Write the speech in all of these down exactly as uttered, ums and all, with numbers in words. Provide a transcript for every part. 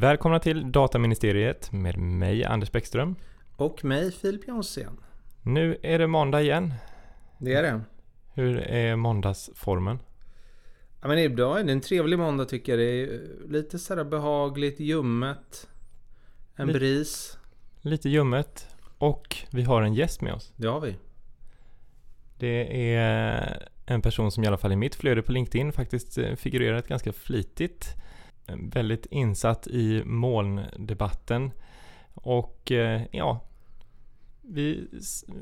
Välkomna till Dataministeriet med mig Anders Bäckström. Och mig Filip Jonsén. Nu är det måndag igen. Det är det. Hur är måndagsformen? Ja, men idag är det en trevlig måndag tycker jag. Det är lite sådär behagligt, ljummet. En lite, bris. Lite ljummet. Och vi har en gäst med oss. Det har vi. Det är en person som i alla fall i mitt flöde på LinkedIn faktiskt figurerat ganska flitigt. Väldigt insatt i molndebatten. Och ja, vi,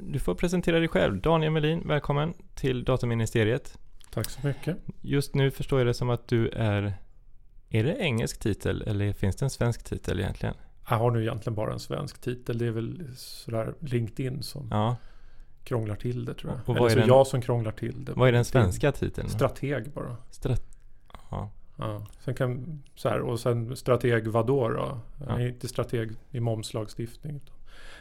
du får presentera dig själv. Daniel Melin, välkommen till Dataministeriet. Tack så mycket. Just nu förstår jag det som att du är... Är det engelsk titel eller finns det en svensk titel egentligen? Jag har nu egentligen bara en svensk titel. Det är väl sådär LinkedIn som... Ja. Krånglar till det tror jag. Och eller så den, jag som krånglar till det. Vad är den svenska titeln? Strateg bara. Strat- ja. Ja. Sen kan, så här, och sen strateg vadå då? Ja. Inte strateg i momslagstiftning.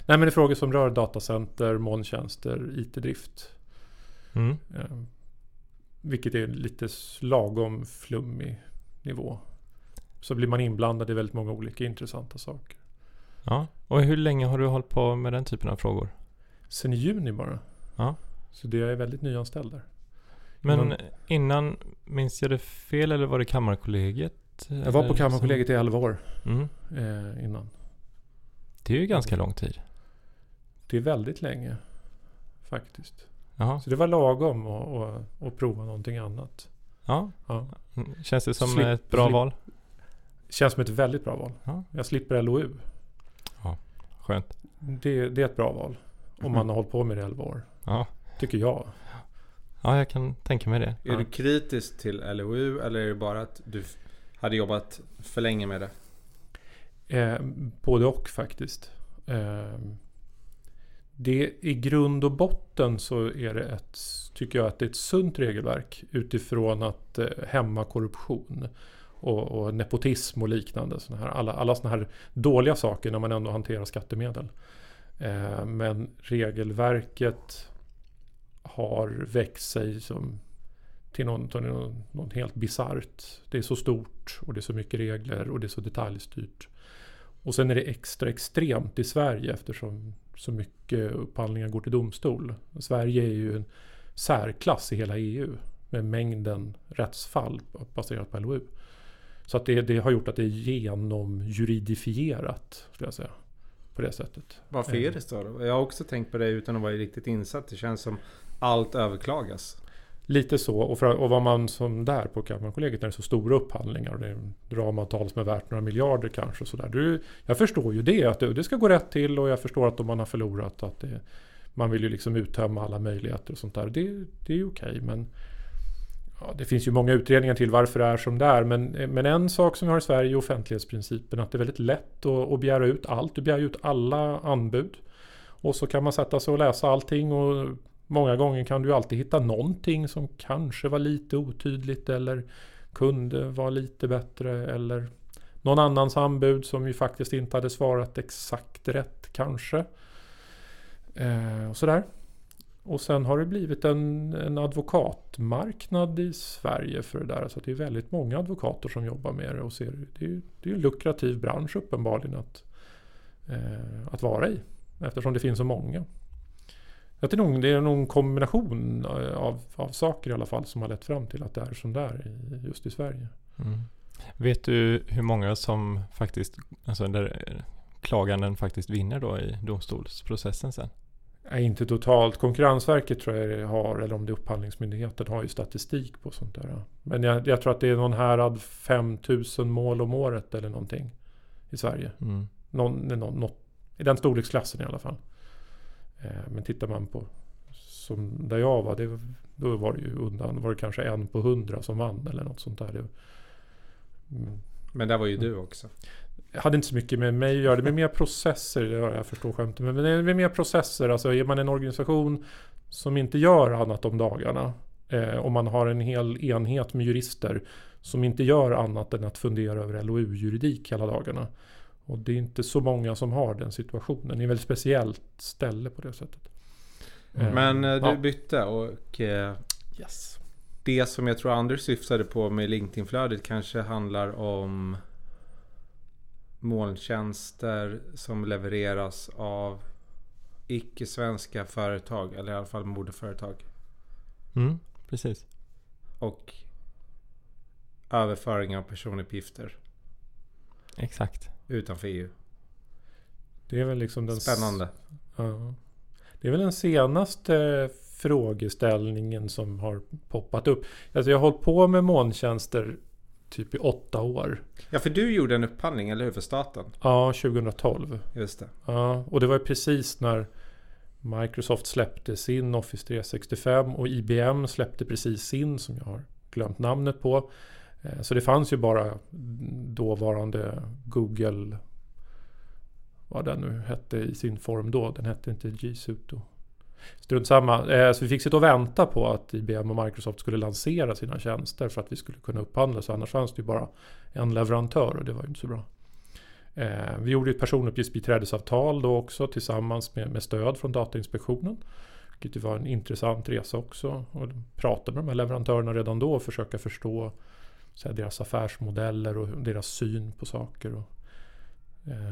Nej men det är frågor som rör datacenter, molntjänster, I T-drift. Mm. Ja. Vilket är lite lagom flummig nivå. Så blir man inblandad i väldigt många olika intressanta saker. Ja. Och hur länge har du hållit på med den typen av frågor? Sen i juni bara. Ja. Så det är väldigt nyanställd där. Men innan, innan minns jag det fel eller var det Kammarkollegiet? Jag var på Kammarkollegiet som... i elva år mm. eh, innan. Det är ju ganska lång tid. Det är väldigt länge faktiskt. Aha. Så det var lagom att, att, att prova någonting annat. Ja. Ja. Känns det som slip, ett bra slip, val? Känns som ett väldigt bra val. Ja. Jag slipper L O U. Ja, skönt. Det, det är ett bra val. Om man har hållit på med det elva år. Ja. Tycker jag. Ja, jag kan tänka mig det. Är ja. du kritisk till L O U eller är det bara att du f- hade jobbat för länge med det? Eh, både och faktiskt. Eh, det, i grund och botten så är det ett, tycker jag att det är ett sunt regelverk utifrån att eh, hämma korruption och, och nepotism och liknande. Såna här, alla, alla såna här dåliga saker när man ändå hanterar skattemedel. Men regelverket har växt sig som till något, till något helt bizarrt. Det är så stort och det är så mycket regler och det är så detaljstyrt. Och sen är det extra extremt i Sverige eftersom så mycket upphandlingar går till domstol. Sverige är ju en särklass i hela E U med mängden rättsfall baserat på L O U. Så att det, det har gjort att det är genomjuridifierat skulle jag säga. På det sättet. Varför är det så då? Jag har också tänkt på det utan att vara riktigt insatt. Det känns som allt överklagas. Lite så. Och, för, och var man som där på Kammarkollegiet när det är så stora upphandlingar och det är ramavtal som är värt några miljarder kanske. Och så där. Du, jag förstår ju det. Att det, det ska gå rätt till och jag förstår att om man har förlorat att det, man vill ju liksom uttömma alla möjligheter och sånt där. Det, det är ju okej. Men ja, det finns ju många utredningar till varför det är som det är. Men, men en sak som vi har i Sverige är offentlighetsprincipen. Att det är väldigt lätt att, att begära ut allt. Du begär ut alla anbud. Och så kan man sätta sig och läsa allting. Och många gånger kan du alltid hitta någonting som kanske var lite otydligt. Eller kunde vara lite bättre. Eller någon annans anbud som ju faktiskt inte hade svarat exakt rätt kanske. Eh, och sådär. Och sen har det blivit en, en advokatmarknad i Sverige för det där. Så att det är väldigt många advokater som jobbar med det. Och ser, det är ju det är en lukrativ bransch uppenbarligen att, eh, att vara i. Eftersom det finns så många. Jag tror nog, det är någon kombination av, av saker i alla fall som har lett fram till att det är som det är i, just i Sverige. Mm. Vet du hur många som faktiskt, alltså där klaganden faktiskt vinner då i domstolsprocessen sen? Är inte totalt. Konkurrensverket tror jag har, eller om det är upphandlingsmyndigheten, har ju statistik på sånt där. Men jag, jag tror att det är någon härad fem tusen mål om året eller någonting i Sverige. Mm. Någon, någon, någon, i den storleksklassen i alla fall. Eh, men tittar man på som där jag var, det, då var det ju undan, var det kanske en på hundra som vann eller något sånt där. Det, mm. Men där var ju mm. du också. Jag hade inte så mycket med mig att göra. Det blir mer processer, jag förstår skämt. Men det blir mer processer. Alltså är man en organisation som inte gör annat om dagarna. Eh, om man har en hel enhet med jurister som inte gör annat än att fundera över L O U-juridik hela dagarna. Och det är inte så många som har den situationen. Det är väl ett speciellt ställe på det sättet. Eh, Men du ja. bytte och... Eh, yes. Det som jag tror Anders syftade på med LinkedIn-flödet kanske handlar om... molntjänster som levereras av icke-svenska företag, eller i alla fall moderföretag. Mm, precis. Och överföring av personuppgifter. Exakt. Utanför E U. Det är väl liksom den spännande. S- ja. Det är väl den senaste frågeställningen som har poppat upp. Alltså jag har hållit på med molntjänster typ i åtta år. Ja, för du gjorde en upphandling, eller hur, för staten? Ja, tjugotolv. Just det. Ja, och det var precis när Microsoft släppte sin Office trehundrasextiofem och I B M släppte precis sin, som jag har glömt namnet på. Så det fanns ju bara dåvarande Google, vad den nu hette i sin form då. Den hette inte G Suite då. Strunt samma. Så vi fick sitta och vänta på att I B M och Microsoft skulle lansera sina tjänster för att vi skulle kunna upphandla. Så annars fanns det ju bara en leverantör och det var ju inte så bra. Vi gjorde ett personuppgiftsbiträdesavtal då också tillsammans med stöd från Datainspektionen. Det var en intressant resa också. Och pratade med de här leverantörerna redan då och försöka förstå så här, deras affärsmodeller och deras syn på saker. Och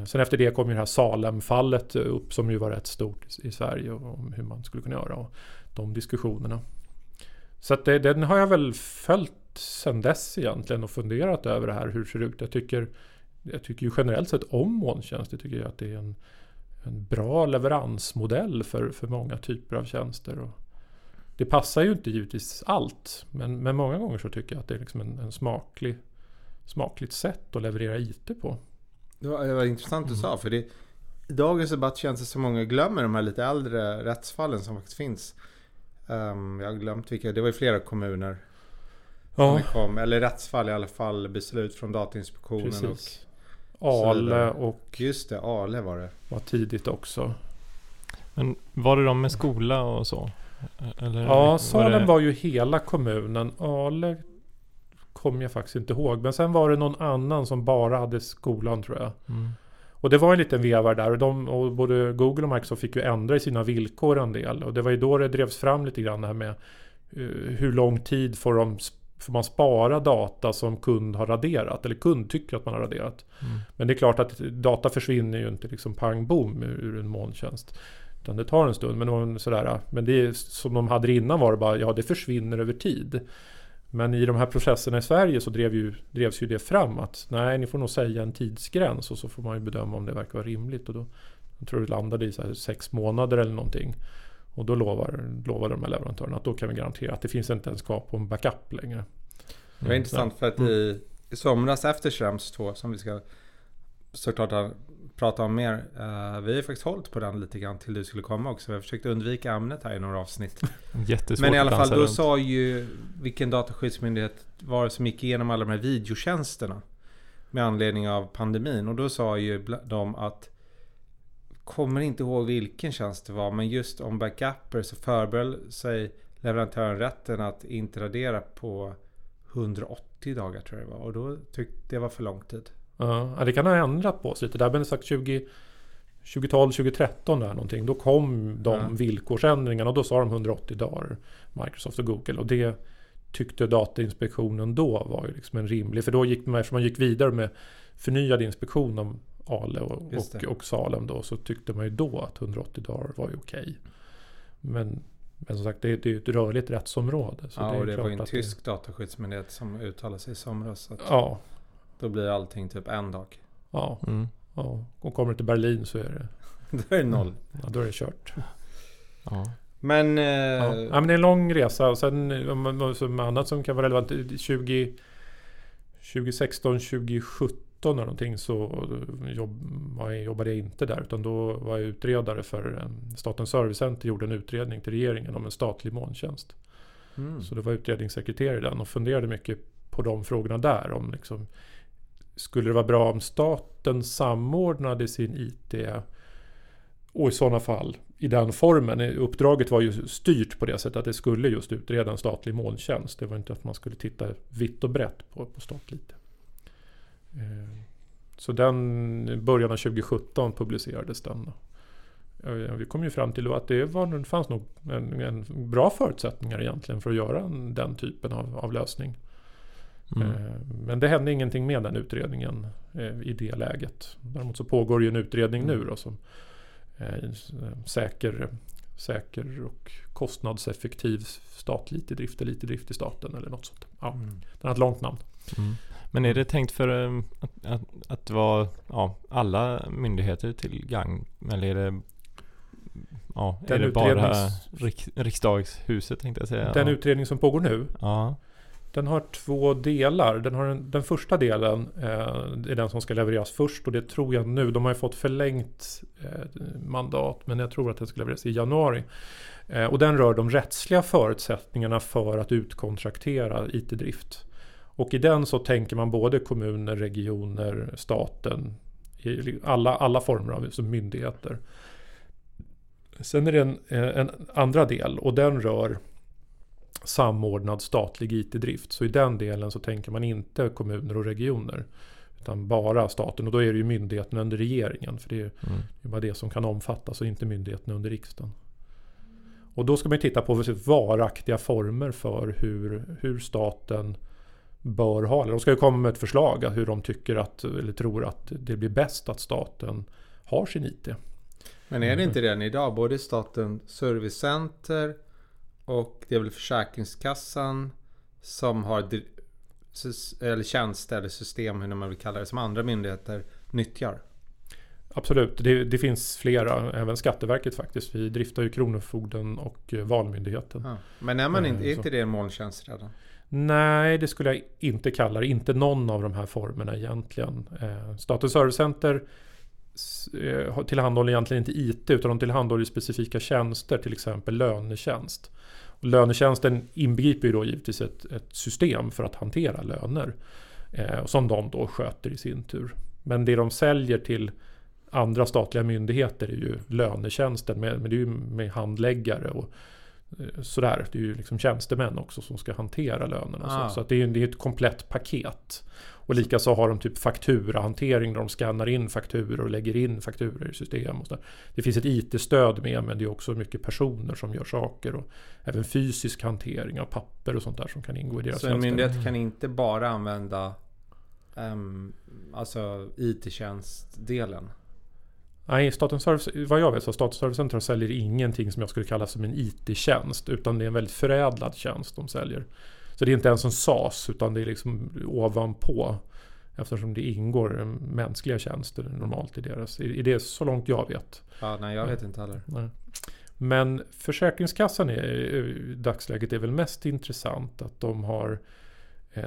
sen efter det kom ju det här Salem-fallet upp som ju var rätt stort i Sverige om hur man skulle kunna göra och de diskussionerna. Så att det, den har jag väl följt sen dess egentligen och funderat över det här, hur det ser ut. Jag tycker, jag tycker ju generellt sett om molntjänster, tycker jag att det är en, en bra leveransmodell för, för många typer av tjänster. Och det passar ju inte givetvis allt, men, men många gånger så tycker jag att det är liksom en, en smaklig, smakligt sätt att leverera I T på. Det var, det var intressant du sa, för det, i dagens debatt känns det som många glömmer de här lite äldre rättsfallen som faktiskt finns. Um, jag har glömt vilka, det var ju flera kommuner ja. som kom, eller rättsfall i alla fall, beslut från Datainspektionen. Precis. Och Ale och... Just det, Ale var det. Var tidigt också. Men var det de med skola och så? Eller ja, Salen var, det... var ju hela kommunen. Ale... kommer jag faktiskt inte ihåg. Men sen var det någon annan som bara hade skolan, tror jag. Mm. Och det var en liten vevar där. Och, de, och både Google och Microsoft fick ju ändra i sina villkor en del. Och det var ju då det drevs fram lite grann det här med uh, hur lång tid får, de, får man spara data som kund har raderat. Eller kund tycker att man har raderat. Mm. Men det är klart att data försvinner ju inte liksom pang boom ur, ur en molntjänst. Utan det tar en stund. Men, sådär, men det som de hade innan var det bara, ja det försvinner över tid. Men i de här processerna i Sverige så drev ju, drevs ju det fram att nej, ni får nog säga en tidsgräns och så får man ju bedöma om det verkar vara rimligt. Och då jag tror det landade i så här sex månader eller någonting. Och då lovar, lovar de här leverantörerna att då kan vi garantera att det finns inte ens kvar på en backup längre. Det var mm. intressant för att mm. i, i somras efter Schrems två, som vi ska såklart ha, prata om mer, uh, vi har faktiskt hållit på den lite grann till du skulle komma också. Vi har försökt undvika ämnet här i några avsnitt. Jättesvårt. Men i alla fall, då runt. Sa ju vilken dataskyddsmyndighet var det som gick igenom alla de här videotjänsterna med anledning av pandemin. Och då sa ju de att, kommer inte ihåg vilken tjänst det var, men just om backupper så förbehöll sig leverantören rätten att inte radera på hundraåttio dagar tror jag det var. Och då tyckte det var för lång tid. Ja, det kan ha ändrat på sig lite. Där blev det sagt tjugo tolv tjugotretton där någonting. Då kom de ja. villkorsändringarna och då sa de hundraåttio dagar Microsoft och Google. Och det tyckte Datainspektionen då var ju liksom en rimlig. För då gick man, eftersom man gick vidare med förnyad inspektion om Ale och, och, och Salem då, så tyckte man ju då att hundraåttio dagar var ju okej. Okay. Men, men som sagt, det, det är ju ett rörligt rättsområde. Så ja, det och det var en tysk det... dataskyddsmyndighet som uttalade sig i somras. Att... Ja, då blir allting typ en dag. Ja, mm. ja. Och kommer du till Berlin så är det... då är det noll. Ja, då är det kört. Ja. Men, eh... ja. Ja, men det är en lång resa. Och sen annat som kan vara relevant. tjugo sexton tjugo sjutton eller någonting så jobb, jag jobbade jag inte där. Utan då var jag utredare för Statens Servicecenter, gjorde en utredning till regeringen om en statlig molntjänst. Mm. Så det var utredningssekreterare i den och funderade mycket på de frågorna där om liksom... Skulle det vara bra om staten samordnade sin I T och i sådana fall i den formen? Uppdraget var ju styrt på det sättet att det skulle just utreda en statlig molntjänst. Det var inte att man skulle titta vitt och brett på, på statlig I T. Så den början av tjugo sjutton publicerades den. Vi kom ju fram till att det, var, det fanns nog en, en bra förutsättningar egentligen för att göra den typen av, av lösning. Mm. Men det hände ingenting med den utredningen i det läget. Däremot så pågår ju en utredning nu då, som säker, säker och kostnadseffektiv statligt i drift eller lite drift i staten eller något sånt. Ja, mm. Den har ett långt namn. Mm. Men är det tänkt för att, att, att vara ja, alla myndigheter till gang? Eller är det, ja, är det bara rik, riksdagshuset tänkte jag säga? Den ja. utredning som pågår nu? Ja. Den har två delar. Den, har en, den första delen eh, är den som ska levereras först och det tror jag nu. De har ju fått förlängt eh, mandat, men jag tror att den ska levereras i januari. Eh, och den rör de rättsliga förutsättningarna för att utkontraktera I T-drift. Och i den så tänker man både kommuner, regioner, staten, alla, alla former av alltså myndigheter. Sen är det en, en andra del och den rör samordnad statlig I T-drift. Så i den delen så tänker man inte kommuner och regioner utan bara staten. Och då är det ju myndigheten under regeringen. För det är ju mm. bara det som kan omfattas och inte myndigheten under riksdagen. Och då ska man titta på varaktiga former för hur, hur staten bör ha. Eller de ska ju komma med ett förslag hur de tycker att, eller tror att det blir bäst att staten har sin I T. Men är det inte redan idag? Både Statens Servicecenter och det är väl Försäkringskassan som har eller tjänster eller system, hur man vill kalla det, som andra myndigheter nyttjar. Absolut, det, det finns flera, även Skatteverket faktiskt. Vi driftar ju Kronofogden och Valmyndigheten. Ja. Men är, man inte, är inte det en molntjänst redan? Nej, det skulle jag inte kalla det. Inte någon av de här formerna egentligen. Eh, Statens Servicecenter eh, tillhandahåller egentligen inte I T utan de tillhandahåller specifika tjänster, till exempel lönetjänst. Och lönetjänsten inbegriper ju då givetvis ett, ett system för att hantera löner eh, som de då sköter i sin tur. Men det de säljer till andra statliga myndigheter är ju lönetjänsten med, med, det är ju med handläggare och sådär, det är ju liksom tjänstemän också som ska hantera lönerna. Ah. Så, så att det är ju ett komplett paket. Och likaså har de typ fakturahantering där de skannar in fakturor och lägger in fakturor i system. Och så där. Det finns ett I T-stöd med, men det är också mycket personer som gör saker och även fysisk hantering av papper och sånt där som kan ingå i deras tjänster. Så en myndighet kan inte bara använda um, alltså I T-tjänstdelen? Nej, Statens Service, vad jag vet så Statens Servicecenter säljer ingenting som jag skulle kalla som en I T-tjänst utan det är en väldigt förädlad tjänst de säljer. Så det är inte ens en SaaS utan det är liksom ovanpå eftersom det ingår mänskliga tjänster normalt i deras. I det är så långt jag vet. Ja, nej, jag vet inte heller. Nej. Men Försäkringskassan är, i dagsläget är väl mest intressant att de har,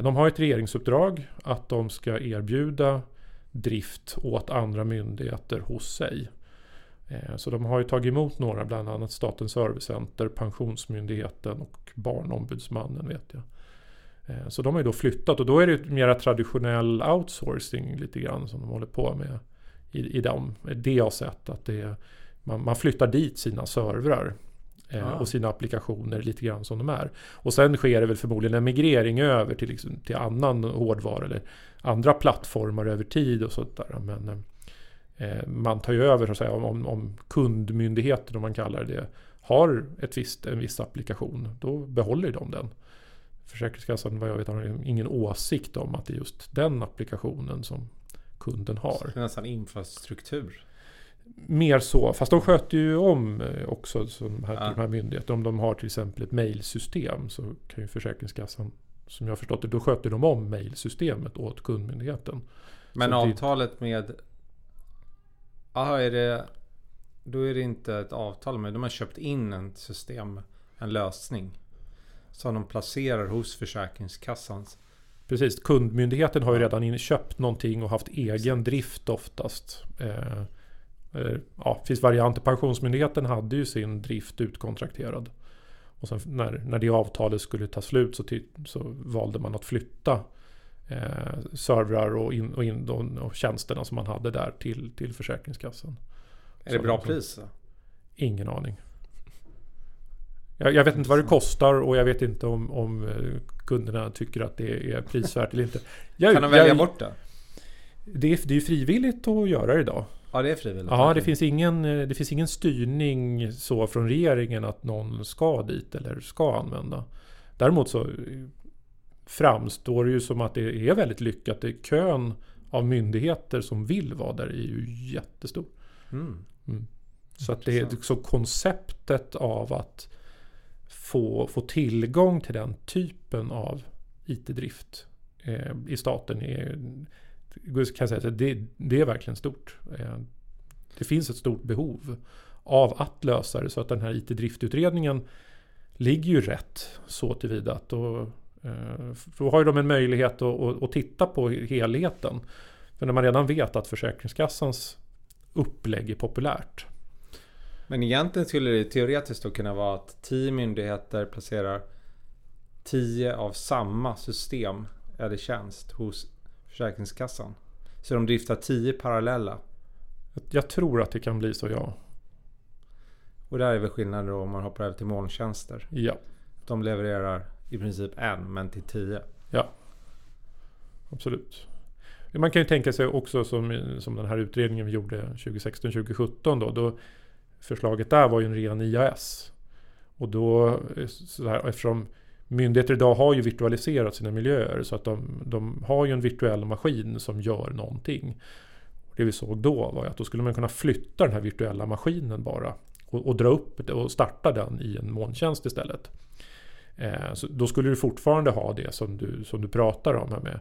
de har ett regeringsuppdrag att de ska erbjuda drift åt andra myndigheter hos sig. Så de har ju tagit emot några, bland annat Statens Servicecenter, Pensionsmyndigheten och Barnombudsmannen vet jag. Så de har ju då flyttat och då är det ju mera traditionell outsourcing lite grann som de håller på med i, i dem. Det har sett att det är, man, man flyttar dit sina servrar ja. och sina applikationer lite grann som de är. Och sen sker det väl förmodligen en migrering över till, liksom, till annan hårdvara eller andra plattformar över tid och sånt där. Men eh, man tar ju över så att säga, om, om kundmyndigheten om man kallar det har ett visst, en viss applikation, då behåller de den. Försäkringskassan vad jag vet har ingen åsikt om att det är just den applikationen som kunden har. Det är nästan infrastruktur. Mer så, fast de sköter ju om också som här, ja. de här myndigheterna. Om de har till exempel ett mejlsystem så kan ju Försäkringskassan, som jag har förstått det, då sköter de om mejlsystemet åt kundmyndigheten. Men så avtalet det, med... Aha, är det, då är det inte ett avtal med... De har köpt in ett system, en lösning som de placerar hos Försäkringskassans. Precis, kundmyndigheten har ju redan in, köpt någonting och haft egen drift oftast. Eh, Ja, finns varianter. Pensionsmyndigheten hade ju sin drift utkontrakterad. Och sen när, när det avtalet skulle ta slut så, till, så valde man att flytta eh, servrar och, in, och, in, och tjänsterna som man hade där till, till Försäkringskassan. Är det så, bra pris då? Ingen aning. Jag, jag vet inte vad det kostar och jag vet inte om, om kunderna tycker att det är prisvärt eller inte. Jag, kan de välja jag, bort det? Det är, det är ju frivilligt att göra det idag. Ja, det är frivilligt. Ja, det finns ingen, det finns ingen styrning så från regeringen att någon ska dit eller ska använda. Däremot så framstår det ju som att det är väldigt lyckat. Det är kön av myndigheter som vill vara där är ju jättestor. Mm. Mm. Så, att det är, så konceptet av att få, få tillgång till den typen av I T-drift eh, i staten är, kan jag säga, det, det är verkligen stort. Eh, det finns ett stort behov av att lösa det, så att den här I T-driftutredningen ligger ju rätt så tillvida att då, då har ju de en möjlighet att, att, att titta på helheten. För när man redan vet att Försäkringskassans upplägg är populärt. Men egentligen skulle det teoretiskt då kunna vara att tio myndigheter placerar tio av samma system eller tjänst hos Försäkringskassan. Så de driftar tio parallella. Jag tror att det kan bli så, ja. Och där är väl skillnaden då om man hoppar över till molntjänster. Ja. De levererar i princip en, men till tio. Ja, absolut. Man kan ju tänka sig också som, som den här utredningen vi gjorde tjugo sexton tjugo sjutton då, då förslaget där var ju en ren I A S. Och då, så här, eftersom myndigheter idag har ju virtualiserat sina miljöer så att de, de har ju en virtuell maskin som gör någonting. Det vi såg då var att då skulle man kunna flytta den här virtuella maskinen bara och, och dra upp och starta den i en molntjänst istället. Eh, så då skulle du fortfarande ha det som du, som du pratar om här med.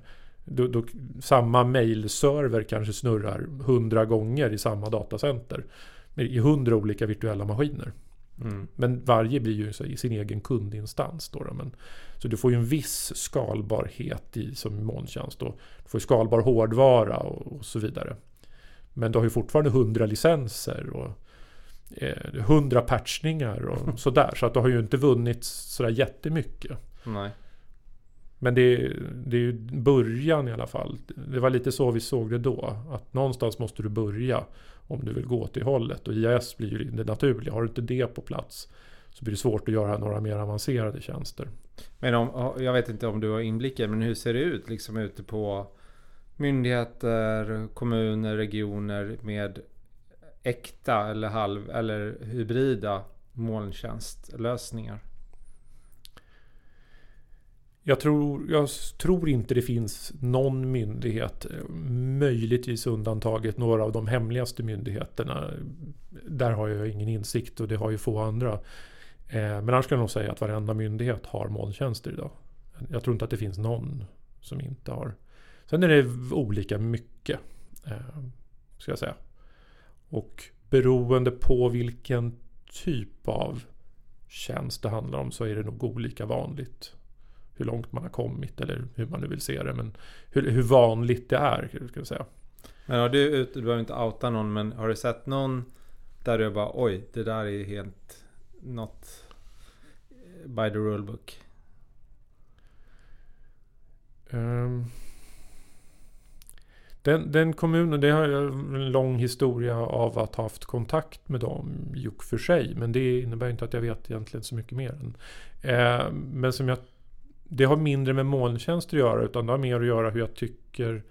Då, då, samma mailserver kanske snurrar hundra gånger i samma datacenter i hundra olika virtuella maskiner. Mm. Men varje blir ju så i sin egen kundinstans. Då då, men, så du får ju en viss skalbarhet i, som i molntjänst. Då. Du får skalbar hårdvara och, och så vidare. Men du har ju fortfarande hundra licenser och eh, hundra patchningar och sådär. Så att du har ju inte vunnit sådär jättemycket. Nej. Men det, det är ju början i alla fall. Det var lite så vi såg det då. Att någonstans måste du börja om du vill gå till hållet. Och I A S blir ju det naturliga. Har du inte det på plats så blir det svårt att göra några mer avancerade tjänster. Men om, jag vet inte om du har inblicken, men hur ser det ut liksom ute på myndigheter, kommuner, regioner med äkta eller halv eller hybrida molntjänstlösningar? Jag tror, jag tror inte det finns någon myndighet, möjligtvis undantaget några av de hemligaste myndigheterna. Där har jag ingen insikt och det har ju få andra. Men annars kan jag nog säga att varenda myndighet har molntjänster idag. Jag tror inte att det finns någon som inte har. Sen är det olika mycket, ska jag säga. Och beroende på vilken typ av tjänst det handlar om så är det nog olika vanligt. Hur långt man har kommit eller hur man nu vill se det. Men hur, hur vanligt det är, ska jag säga. Men har du, du behöver inte outa någon, men har du sett någon där du bara, oj, det där är helt not by the rulebook? Um... Den, den kommunen, det har en lång historia av att ha haft kontakt med dem ju för sig. Men det innebär inte att jag vet egentligen så mycket mer än. Eh, men som jag, det har mindre med molntjänster att göra utan det har mer att göra hur jag tycker.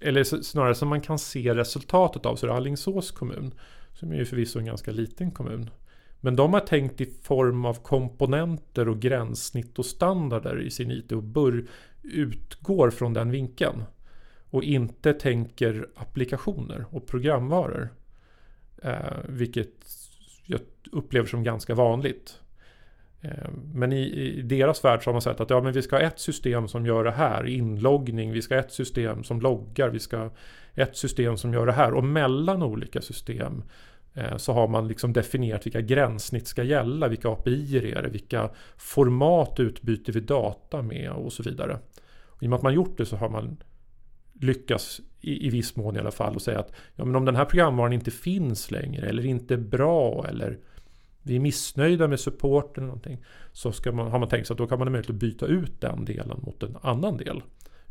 Eller snarare som man kan se resultatet av. Så det är Alingsås kommun som är ju förvisso en ganska liten kommun. Men de har tänkt i form av komponenter och gränssnitt och standarder i sin I T och bör, utgår från den vinkeln. Och inte tänker applikationer och programvaror. Eh, vilket jag upplever som ganska vanligt. Eh, men i, i deras värld så har man sett att ja, men vi ska ha ett system som gör det här. Inloggning, vi ska ha ett system som loggar. Vi ska ha ett system som gör det här. Och mellan olika system eh, så har man liksom definierat vilka gränssnitt ska gälla. Vilka A P I är det, vilka format utbyter vi data med och så vidare. Och i och med att man gjort det så har man lyckas i, i viss mån i alla fall och säga att ja, men om den här programvaran inte finns längre eller inte är bra eller vi är missnöjda med support eller någonting så ska man, har man tänkt sig att då kan man möjligt att byta ut den delen mot en annan del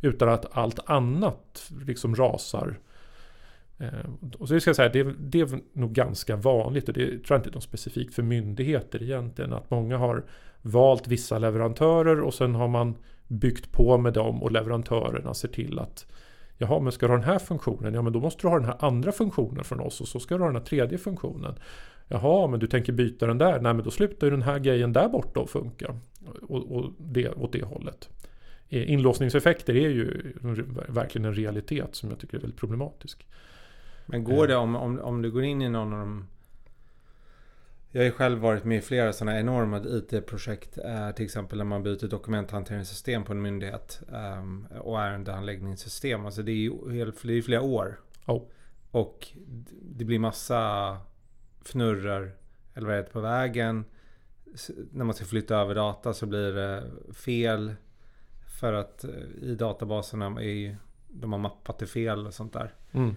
utan att allt annat liksom rasar. Eh, och så ska jag säga det, det är nog ganska vanligt och det tror jag inte är något specifikt för myndigheter egentligen att många har valt vissa leverantörer och sen har man byggt på med dem och leverantörerna ser till att jaha, men ska du ha den här funktionen? Ja, men då måste du ha den här andra funktionen från oss och så ska du ha den här tredje funktionen. Jaha, men du tänker byta den där. Nej, men då slutar ju den här grejen där borta och funka. Och, och det, åt det hållet. inlåsningseffekter är ju verkligen en realitet som jag tycker är väldigt problematisk. Men går det om, om, om du går in i någon av de... Jag har själv varit med i flera sådana enorma I T-projekt, eh, till exempel när man byter dokumenthanteringssystem på en myndighet eh, och ärendehandläggningssystem. Alltså det är ju helt, det är flera år. Oh. Och det blir massa fnurrar eller vad är det på vägen. Så när man ska flytta över data så blir det fel för att i databaserna är ju, de har mappat det fel och sånt där. Mm.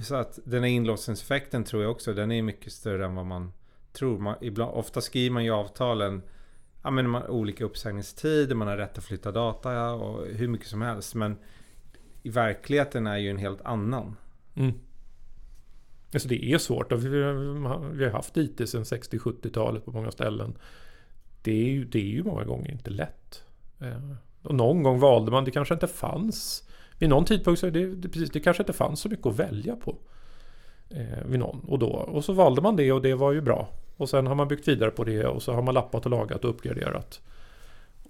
Så att den här inlåsningseffekten tror jag också, den är mycket större än vad man tror. Man, ibland, ofta skriver man ju avtalen, ja, men man har olika uppsägningstider, man har rätt att flytta data och hur mycket som helst. Men i verkligheten är ju en helt annan. Mm. Alltså det är svårt. Vi, vi har haft I T sedan sextio-sjuttiotalet på många ställen. Det är ju, det är ju många gånger inte lätt. Och någon gång valde man, det kanske inte fanns. Vid någon tidpunkt så det, det, precis, det kanske inte fanns så mycket att välja på. Eh, vid någon och då. Och så valde man det och det var ju bra. Och sen har man byggt vidare på det och så har man lappat och lagat och uppgraderat.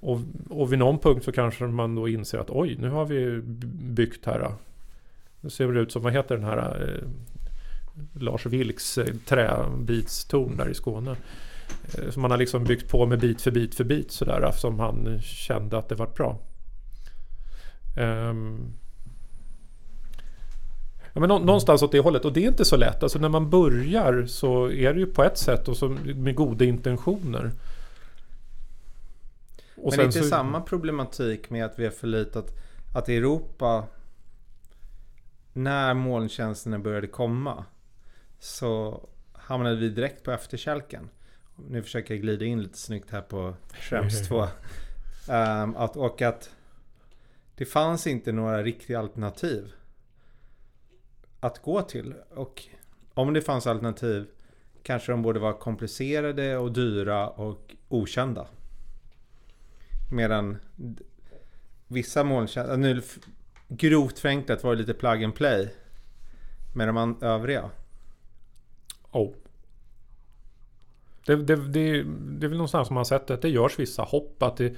Och, och vid någon punkt så kanske man då inser att oj, nu har vi byggt här. Nu ser det ut som, vad heter den här eh, Lars Vilks eh, träbitstorn där i Skåne. Eh, som man har liksom byggt på med bit för bit för bit sådär, som han kände att det var bra. Um, ja, men nå- någonstans åt det hållet, och det är inte så lätt. Alltså när man börjar så är det ju på ett sätt och så med goda intentioner. Och men det är inte så... samma problematik med att vi har förlitat att i Europa, när molntjänsterna började komma så hamnade vi direkt på efterkälken. Nu försöker jag glida in lite snyggt här på Schrems två. um, att åka att det fanns inte några riktiga alternativ att gå till. Och om det fanns alternativ kanske de borde vara komplicerade och dyra och okända. Medan vissa molntjänster, nu grovt förenklat var det lite plug and play med de övriga. Oh. Det, det, det, det är väl någonstans som man har sett att det görs vissa hopp att det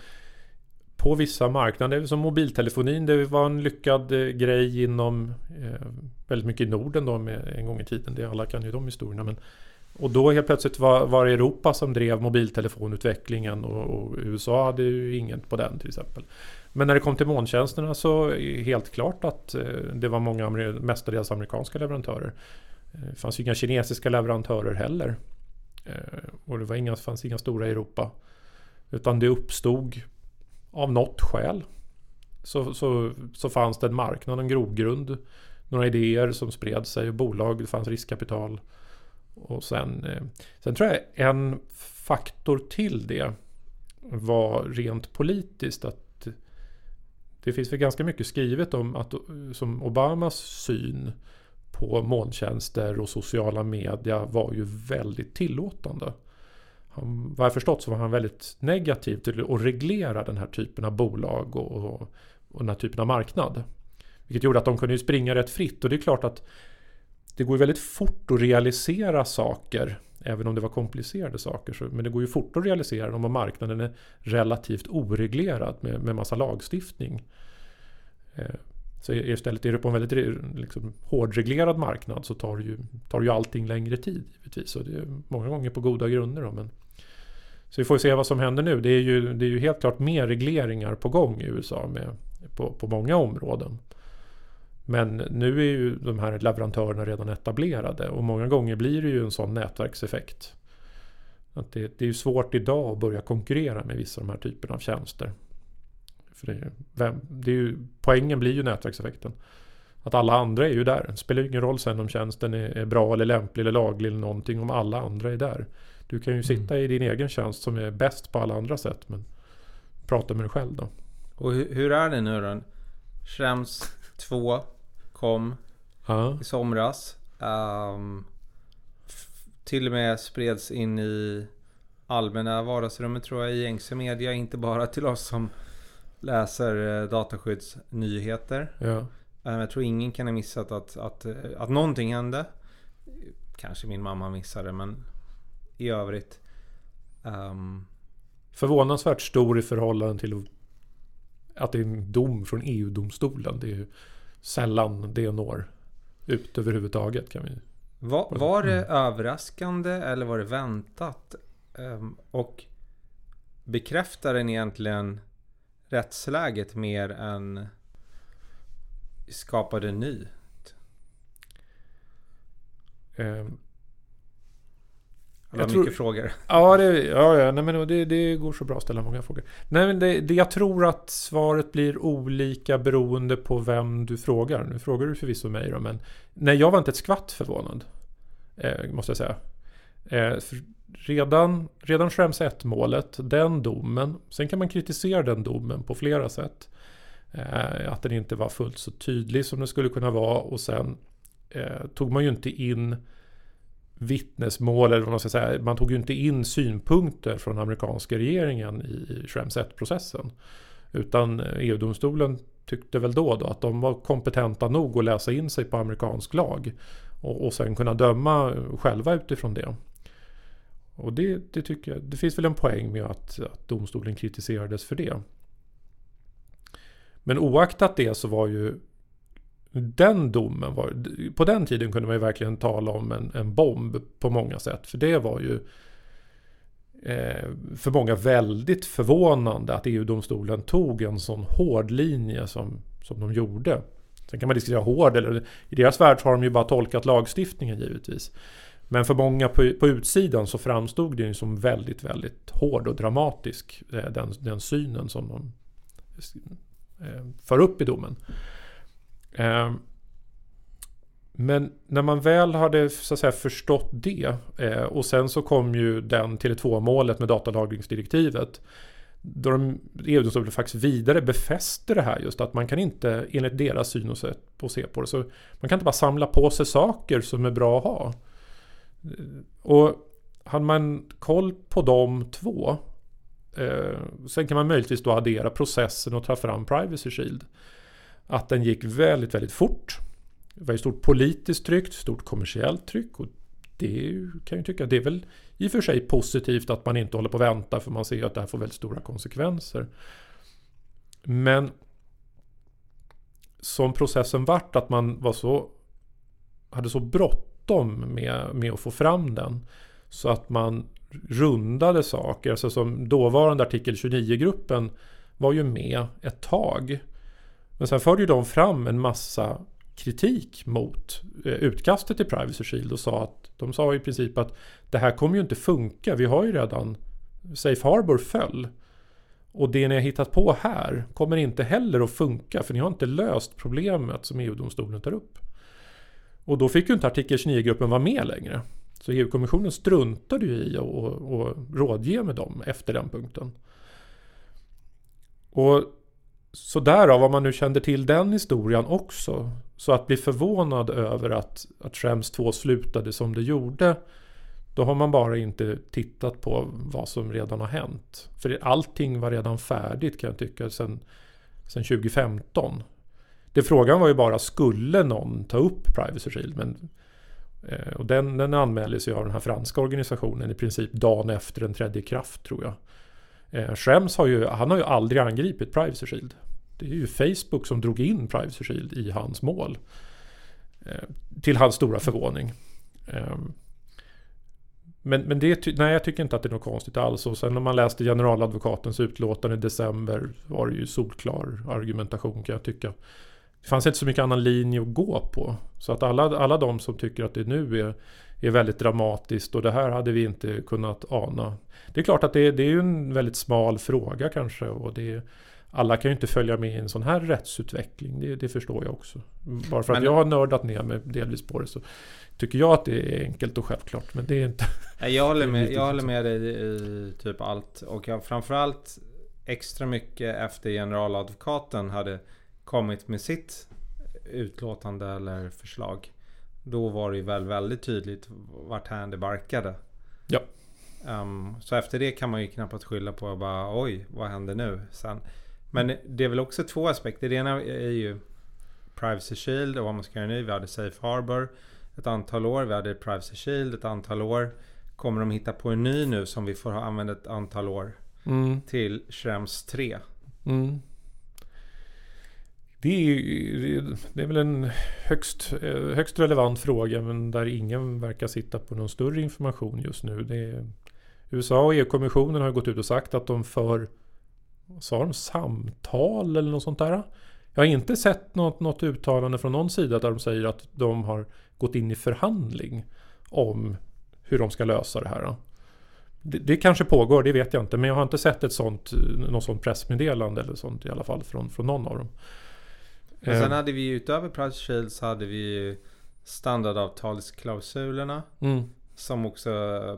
på vissa marknader, som mobiltelefonin, det var en lyckad eh, grej inom eh, väldigt mycket i Norden då, med, en gång i tiden, det alla kan ju de historierna. Men, och då helt plötsligt var, var det Europa som drev mobiltelefonutvecklingen och, och U S A hade ju inget på den till exempel. Men när det kom till molntjänsterna så är helt klart att eh, det var många amer- mestadels amerikanska leverantörer. Eh, det fanns ju inga kinesiska leverantörer heller. Eh, och det var inga, fanns inga stora i Europa. Utan det uppstod av något skäl så, så, så fanns det en marknad, en grogrund, några idéer som spred sig och bolag, det fanns riskkapital. Och sen, sen tror jag en faktor till det var rent politiskt att det finns väl ganska mycket skrivet om att som Obamas syn på molntjänster och sociala media var ju väldigt tillåtande. Han, vad jag förstått så var han väldigt negativ till att reglera den här typen av bolag och, och, och den här typen av marknad. Vilket gjorde att de kunde ju springa rätt fritt. Och det är klart att det går väldigt fort att realisera saker, även om det var komplicerade saker. Så, men det går ju fort att realisera om marknaden är relativt oreglerad med, med massa lagstiftning. Eh, så istället är det på en väldigt liksom, hårdreglerad marknad så tar ju, tar ju allting längre tid givetvis. Och det är många gånger på goda grunder då, men så vi får se vad som händer nu. Det är ju, det är ju helt klart mer regleringar på gång i U S A med, på, på många områden. Men nu är ju de här leverantörerna redan etablerade och många gånger blir det ju en sån nätverkseffekt. Att det, det är ju svårt idag att börja konkurrera med vissa av de här typerna av tjänster. För det är ju, vem, det är ju, poängen blir ju nätverkseffekten. Att alla andra är ju där. Det spelar ju ingen roll sen om tjänsten är, är bra eller lämplig eller laglig eller någonting om alla andra är där. Du kan ju sitta i din egen tjänst som är bäst på alla andra sätt, men prata med dig själv då. Och hur, hur är det nu då? Schrems två kom ha. i somras. Um, f- till och med spreds in i allmänna vardagsrummet tror jag i gängse media, inte bara till oss som läser eh, dataskyddsnyheter. Ja. Um, jag tror ingen kan ha missat att, att, att, att någonting hände. Kanske min mamma missade, men i övrigt. Um, Förvånansvärt stor i förhållande till att det är en dom från E U-domstolen. Det är ju sällan det når ut överhuvudtaget. Kan vi... var, var det mm. överraskande eller var det väntat? Um, och bekräftar den egentligen rättsläget mer än skapade nytt? Um, jag har mycket tror, frågor. Ja, det, ja, ja nej, men det, det går så bra att ställa många frågor. Nej, men det, det, jag tror att svaret blir olika beroende på vem du frågar. Nu frågar du förvisso mig då, men nej, jag var inte ett skvatt förvånad, eh, måste jag säga. Eh, för redan, redan Schrems ett-målet, den domen, sen kan man kritisera den domen på flera sätt. Eh, att den inte var fullt så tydlig som den skulle kunna vara, och sen eh, tog man ju inte in vittnesmål eller vad man ska säga. Man tog ju inte in synpunkter från amerikanska regeringen i Schrems ett-processen. Utan E U-domstolen tyckte väl då, då att de var kompetenta nog att läsa in sig på amerikansk lag och, och sen kunna döma själva utifrån det. Och det, det tycker jag, det finns väl en poäng med att, att domstolen kritiserades för det. Men oaktat det så var ju den domen, var, på den tiden kunde man ju verkligen tala om en, en bomb på många sätt. För det var ju eh, för många väldigt förvånande att E U-domstolen tog en sån hård linje som, som de gjorde. Sen kan man diskutera hård, eller i deras värld har de ju bara tolkat lagstiftningen givetvis. Men för många på, på utsidan så framstod det ju som väldigt, väldigt hård och dramatisk, eh, den, den synen som de eh, för upp i domen. Eh, men när man väl hade så att säga förstått det, eh, och sen så kom ju den Tele två-målet med datalagringsdirektivet då de, E U-domstolen faktiskt vidare befäster det här, just att man kan inte enligt deras syn och sätt på se på det, så man kan inte bara samla på sig saker som är bra att ha. Och hade man koll på de två, eh, sen kan man möjligtvis då addera processen och ta fram Privacy Shield, att den gick väldigt, väldigt fort. Det var ju stort politiskt tryck, stort kommersiellt tryck, och det kan jag tycka, det är väl i och för sig positivt att man inte håller på att vänta, för man ser att det här får väldigt stora konsekvenser. Men som processen vart, att man var så, hade så bråttom med, med att få fram den, så att man rundade saker, alltså som dåvarande artikel tjugonio-gruppen var ju med ett tag. Men sen förde ju de fram en massa kritik mot utkastet till Privacy Shield och sa att, de sa i princip att det här kommer ju inte funka. Vi har ju redan, Safe Harbor föll. Och det ni har hittat på här kommer inte heller att funka, för ni har inte löst problemet som E U-domstolen tar upp. Och då fick ju inte artikel tjugonio-gruppen vara med längre. Så E U-kommissionen struntade ju i att rådge med dem efter den punkten. Och så därav, vad man nu kände till den historien också, så att bli förvånad över att, att Schrems två slutade som det gjorde, då har man bara inte tittat på vad som redan har hänt. För allting var redan färdigt, kan jag tycka, sedan tjugo femton. Det frågan var ju bara, skulle någon ta upp Privacy Shield? Men, och den, den anmäldes ju av den här franska organisationen i princip dagen efter den trädde i kraft, tror jag. Eh, Schrems har ju, han har ju aldrig angripit Privacy Shield. Det är ju Facebook som drog in Privacy Shield i hans mål, eh, till hans stora förvåning. Eh, men, men det, nej, jag tycker inte att det är något konstigt alls. Och sen när man läste generaladvokatens utlåtande i december var det ju solklar argumentation, kan jag tycka. Det fanns inte så mycket annan linje att gå på. Så att alla, alla de som tycker att det nu är, är väldigt dramatiskt och det här hade vi inte kunnat ana. Det är klart att det, det är ju en väldigt smal fråga kanske, och det, alla kan ju inte följa med i en sån här rättsutveckling. Det, det förstår jag också. Bara för men, att jag har nördat ner mig delvis på det, så tycker jag att det är enkelt och självklart, men det är inte... Jag håller med, jag håller med dig i typ allt, och jag framförallt extra mycket efter generaladvokaten hade kommit med sitt utlåtande eller förslag. Då var det ju väl väldigt tydligt vart han det barkade. Ja. Um, så efter det kan man ju knappt skylla på bara, oj, vad händer nu sen? Men det är väl också två aspekter. Det ena är ju Privacy Shield och vad man ska göra nu. Vi hade Safe Harbor ett antal år. Vi hade Privacy Shield ett antal år. Kommer de hitta på en ny nu som vi får använda ett antal år mm. till Schrems tre? Mm. Det är, det är väl en högst, högst relevant fråga, men där ingen verkar sitta på någon större information just nu. Det är, U S A och E U-kommissionen har gått ut och sagt att de för sa de, samtal eller något sånt där. Jag har inte sett något, något uttalande från någon sida där de säger att de har gått in i förhandling om hur de ska lösa det här. Det, det kanske pågår, det vet jag inte. Men jag har inte sett ett sånt, något sånt pressmeddelande eller sånt i alla fall från, från någon av dem. Men sen hade vi utöver Privacy Shield så hade vi standardavtalsklausulerna mm. som också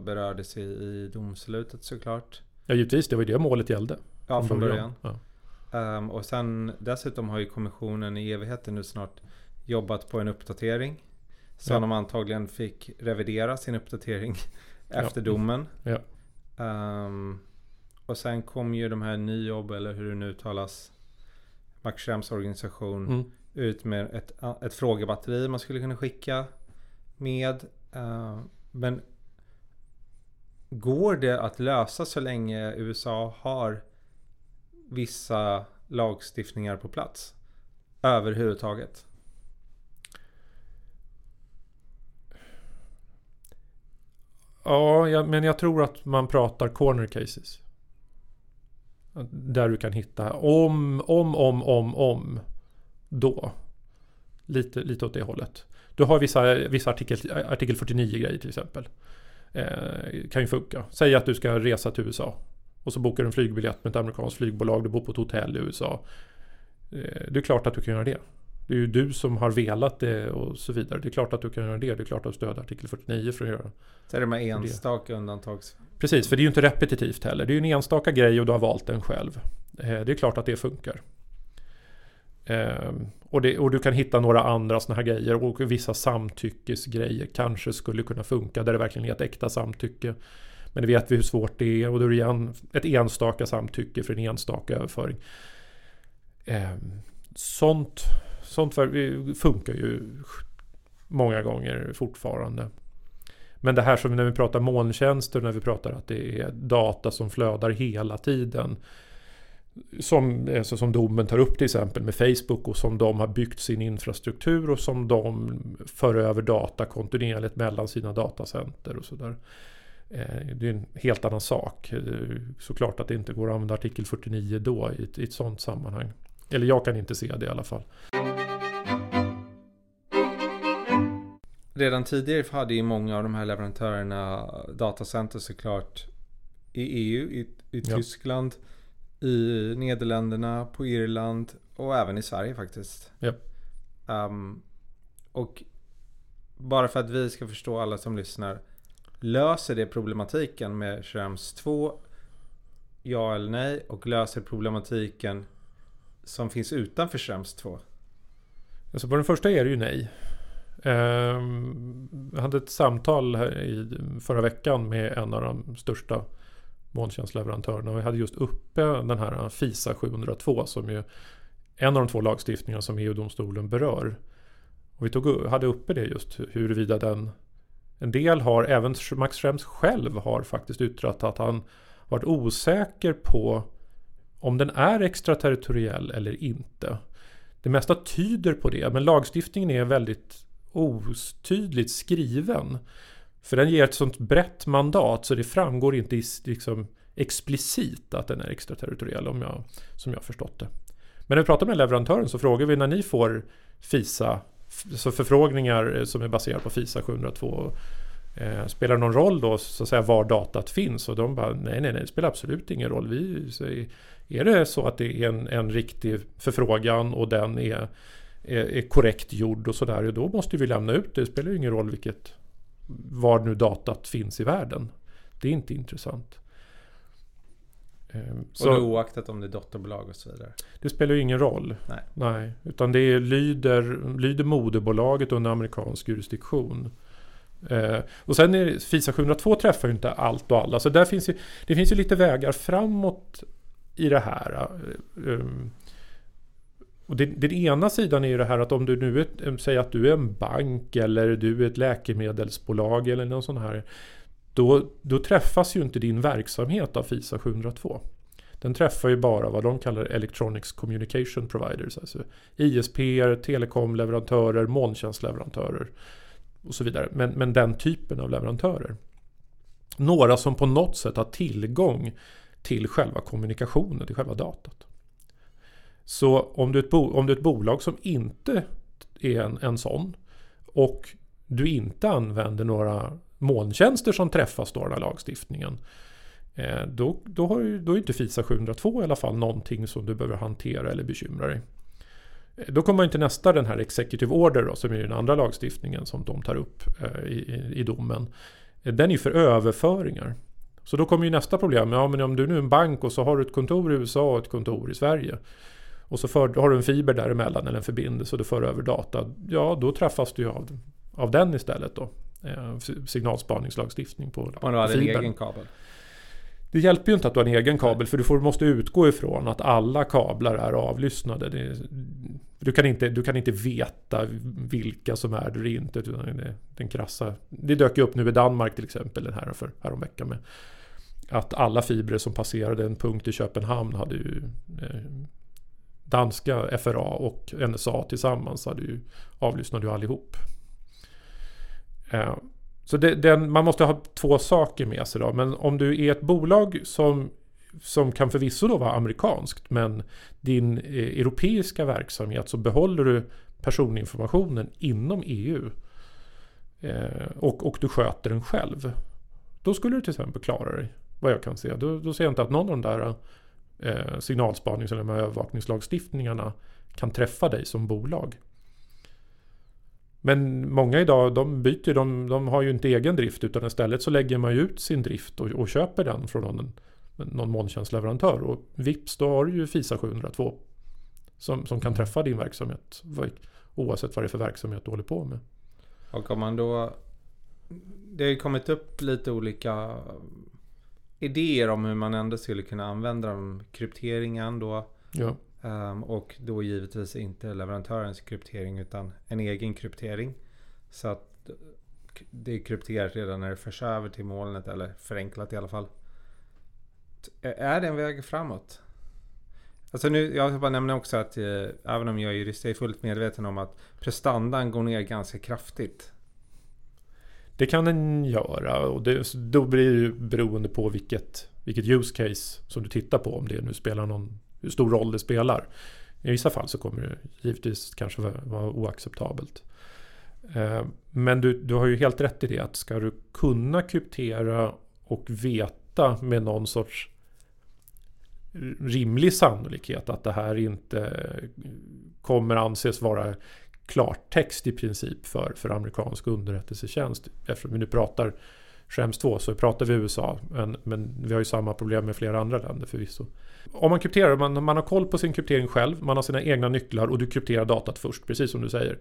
berördes i, i domslutet såklart. Ja, givetvis, det var ju det målet gällde. Ja, från, från början. början. Ja. Um, och sen dessutom har ju kommissionen i evigheten nu snart jobbat på en uppdatering som ja. de antagligen fick revidera sin uppdatering efter ja. domen. Ja. Um, och sen kom ju de här nyjobb eller hur det nu talas Max Schrems organisation mm. ut med ett, ett frågebatteri man skulle kunna skicka med. Uh, men går det att lösa så länge U S A har vissa lagstiftningar på plats överhuvudtaget? Ja, jag, men jag tror att man pratar corner cases. Där du kan hitta om, om, om, om, om då. Lite, lite åt det hållet. Du har vissa, vissa artikel, artikel fyrtionio-grejer till exempel. Eh, kan ju funka. Säg att du ska resa till U S A. Och så bokar du en flygbiljett med ett amerikanskt flygbolag. Du bor på ett hotell i U S A. Eh, det är klart att du kan göra det. Det är ju du som har velat det och så vidare. Det är klart att du kan göra det. Det är klart att du stöder artikel fyrtionio för att göra. Så är det med enstaka undantags... Precis, för det är ju inte repetitivt heller. Det är ju en enstaka grej och du har valt den själv. Det är klart att det funkar. Och, det, och du kan hitta några andra såna här grejer och vissa samtyckesgrejer kanske skulle kunna funka där det verkligen är ett äkta samtycke. Men det vet vi hur svårt det är och då är det igen ett enstaka samtycke för en enstaka överföring. Sånt, sånt funkar ju många gånger fortfarande. Men det här som när vi pratar molntjänster, när vi pratar att det är data som flödar hela tiden. Som, alltså som domen tar upp till exempel med Facebook och som de har byggt sin infrastruktur och som de för över data kontinuerligt mellan sina datacenter och sådär. Det är en helt annan sak. Såklart att det inte går att använda artikel fyrtionio då i ett, i ett sådant sammanhang. Eller jag kan inte se det i alla fall. Redan tidigare hade ju många av de här leverantörerna datacenter såklart i E U, i, i Tyskland, ja. i Nederländerna, på Irland och även i Sverige faktiskt. Ja. Um, och bara för att vi ska förstå alla som lyssnar, löser det problematiken med Schrems två, ja eller nej, och löser problematiken som finns utanför Schrems två? Alltså på den första är det ju nej. Jag hade ett samtal här i förra veckan med en av de största molntjänstleverantörerna och vi hade just uppe den här FISA sjuhundratvå som ju en av de två lagstiftningarna som E U-domstolen berör. Och vi tog, hade uppe det just huruvida den, en del har, även Max Schrems själv har faktiskt uttryckt att han varit osäker på om den är extraterritoriell eller inte. Det mesta tyder på det, men lagstiftningen är väldigt otydligt skriven. För den ger ett sånt brett mandat så det framgår inte liksom explicit att den är extraterritoriell om jag, som jag har förstått det. Men när vi pratar med leverantören så frågar vi när ni får FISA, så förfrågningar som är baserade på FISA sjuhundratvå, eh, spelar det någon roll då så att säga var datat finns? Och de bara nej, nej, nej, det spelar absolut ingen roll. Vi säger, är det så att det är en, en riktig förfrågan och den är är korrekt gjord och sådär, och då måste vi lämna ut det. Det spelar ju ingen roll vilket, var nu datat finns i världen. Det är inte intressant. Så, och det är oaktat om det är dotterbolag och så vidare. Det spelar ju ingen roll. Nej. Nej, utan det lyder, lyder moderbolaget under amerikansk jurisdiktion. Eh, och sen är FISA sjuhundratvå träffar ju inte allt och alla. Så där finns ju, det finns ju lite vägar framåt i det här. Eh, Och den, den ena sidan är ju det här att om du nu är, säger att du är en bank eller du är ett läkemedelsbolag eller någon sån här, då, då träffas ju inte din verksamhet av FISA sjuhundratvå. Den träffar ju bara vad de kallar Electronics Communication Providers, alltså I S P-er, telekomleverantörer, molntjänstleverantörer och så vidare. Men, men den typen av leverantörer. Några som på något sätt har tillgång till själva kommunikationen, till själva datat. Så om du är ett, bo- om du är ett bolag som inte är en, en sån och du inte använder några molntjänster som träffas av den här lagstiftningen, då, då, har ju, då är inte FISA sjuhundratvå i alla fall någonting som du behöver hantera eller bekymra dig. Då kommer man inte nästa den här executive order då, som är den andra lagstiftningen som de tar upp i, i, i domen. Den är ju för överföringar. Så då kommer ju nästa problem. Ja, men om du nu är en bank och så har du ett kontor i U S A och ett kontor i Sverige. Och så för, har du en fiber däremellan eller en förbindelse och du för över data. Ja, då träffas du ju av, av den istället då. Eh, signalspaningslagstiftning på, på fibern. Man har en egen kabel. Det hjälper ju inte att du har en egen kabel, för du får, måste utgå ifrån att alla kablar är avlyssnade. Det, du, kan inte, du kan inte veta vilka som är det inte. Utan det, den krassa. Det dök ju upp nu i Danmark till exempel den här för häromveckan med att alla fibrer som passerade en punkt i Köpenhamn hade ju eh, danska F R A och N S A tillsammans hade ju, avlyssnade ju allihop. Eh, Så det, den, man måste ha två saker med sig då. Men om du är ett bolag som, som kan förvisso då vara amerikanskt, men din eh, europeiska verksamhet, så behåller du personinformationen inom E U eh, och, och du sköter den själv. Då skulle du till exempel klara dig, vad jag kan se. Då, då ser jag inte att någon av de där eh, signalspanings- eller övervakningslagstiftningarna kan träffa dig som bolag. Men många idag, de byter, de, de har ju inte egen drift, utan istället så lägger man ju ut sin drift och, och köper den från någon, någon molntjänstleverantör. Och vips, då har du ju FISA sjuhundratvå som, som kan träffa din verksamhet oavsett vad det är för verksamhet du håller på med. Och om man då, det har ju kommit upp lite olika idéer om hur man ändå skulle kunna använda den krypteringen då. Ja. Um, och då givetvis inte leverantörens kryptering utan en egen kryptering, så att det är krypterat redan när det förs över till molnet, eller förenklat i alla fall. Är det en väg framåt? Alltså nu, jag vill bara nämna också att eh, även om jag är jurist, jag är fullt medveten om att prestandan går ner ganska kraftigt. Det kan den göra, och det, då blir det beroende på vilket, vilket use case som du tittar på, om det nu spelar någon hur stor roll det spelar. I vissa fall så kommer det givetvis kanske vara oacceptabelt. Men du, du har ju helt rätt i det, att ska du kunna kryptera och veta med någon sorts rimlig sannolikhet att det här inte kommer anses vara klartext i princip för, för amerikansk underrättelsetjänst. Eftersom vi nu pratar Schrems två så pratar vi U S A, men, men vi har ju samma problem med flera andra länder förvisso. Om man krypterar, man, man har koll på sin kryptering själv, man har sina egna nycklar och du krypterar datat först, precis som du säger.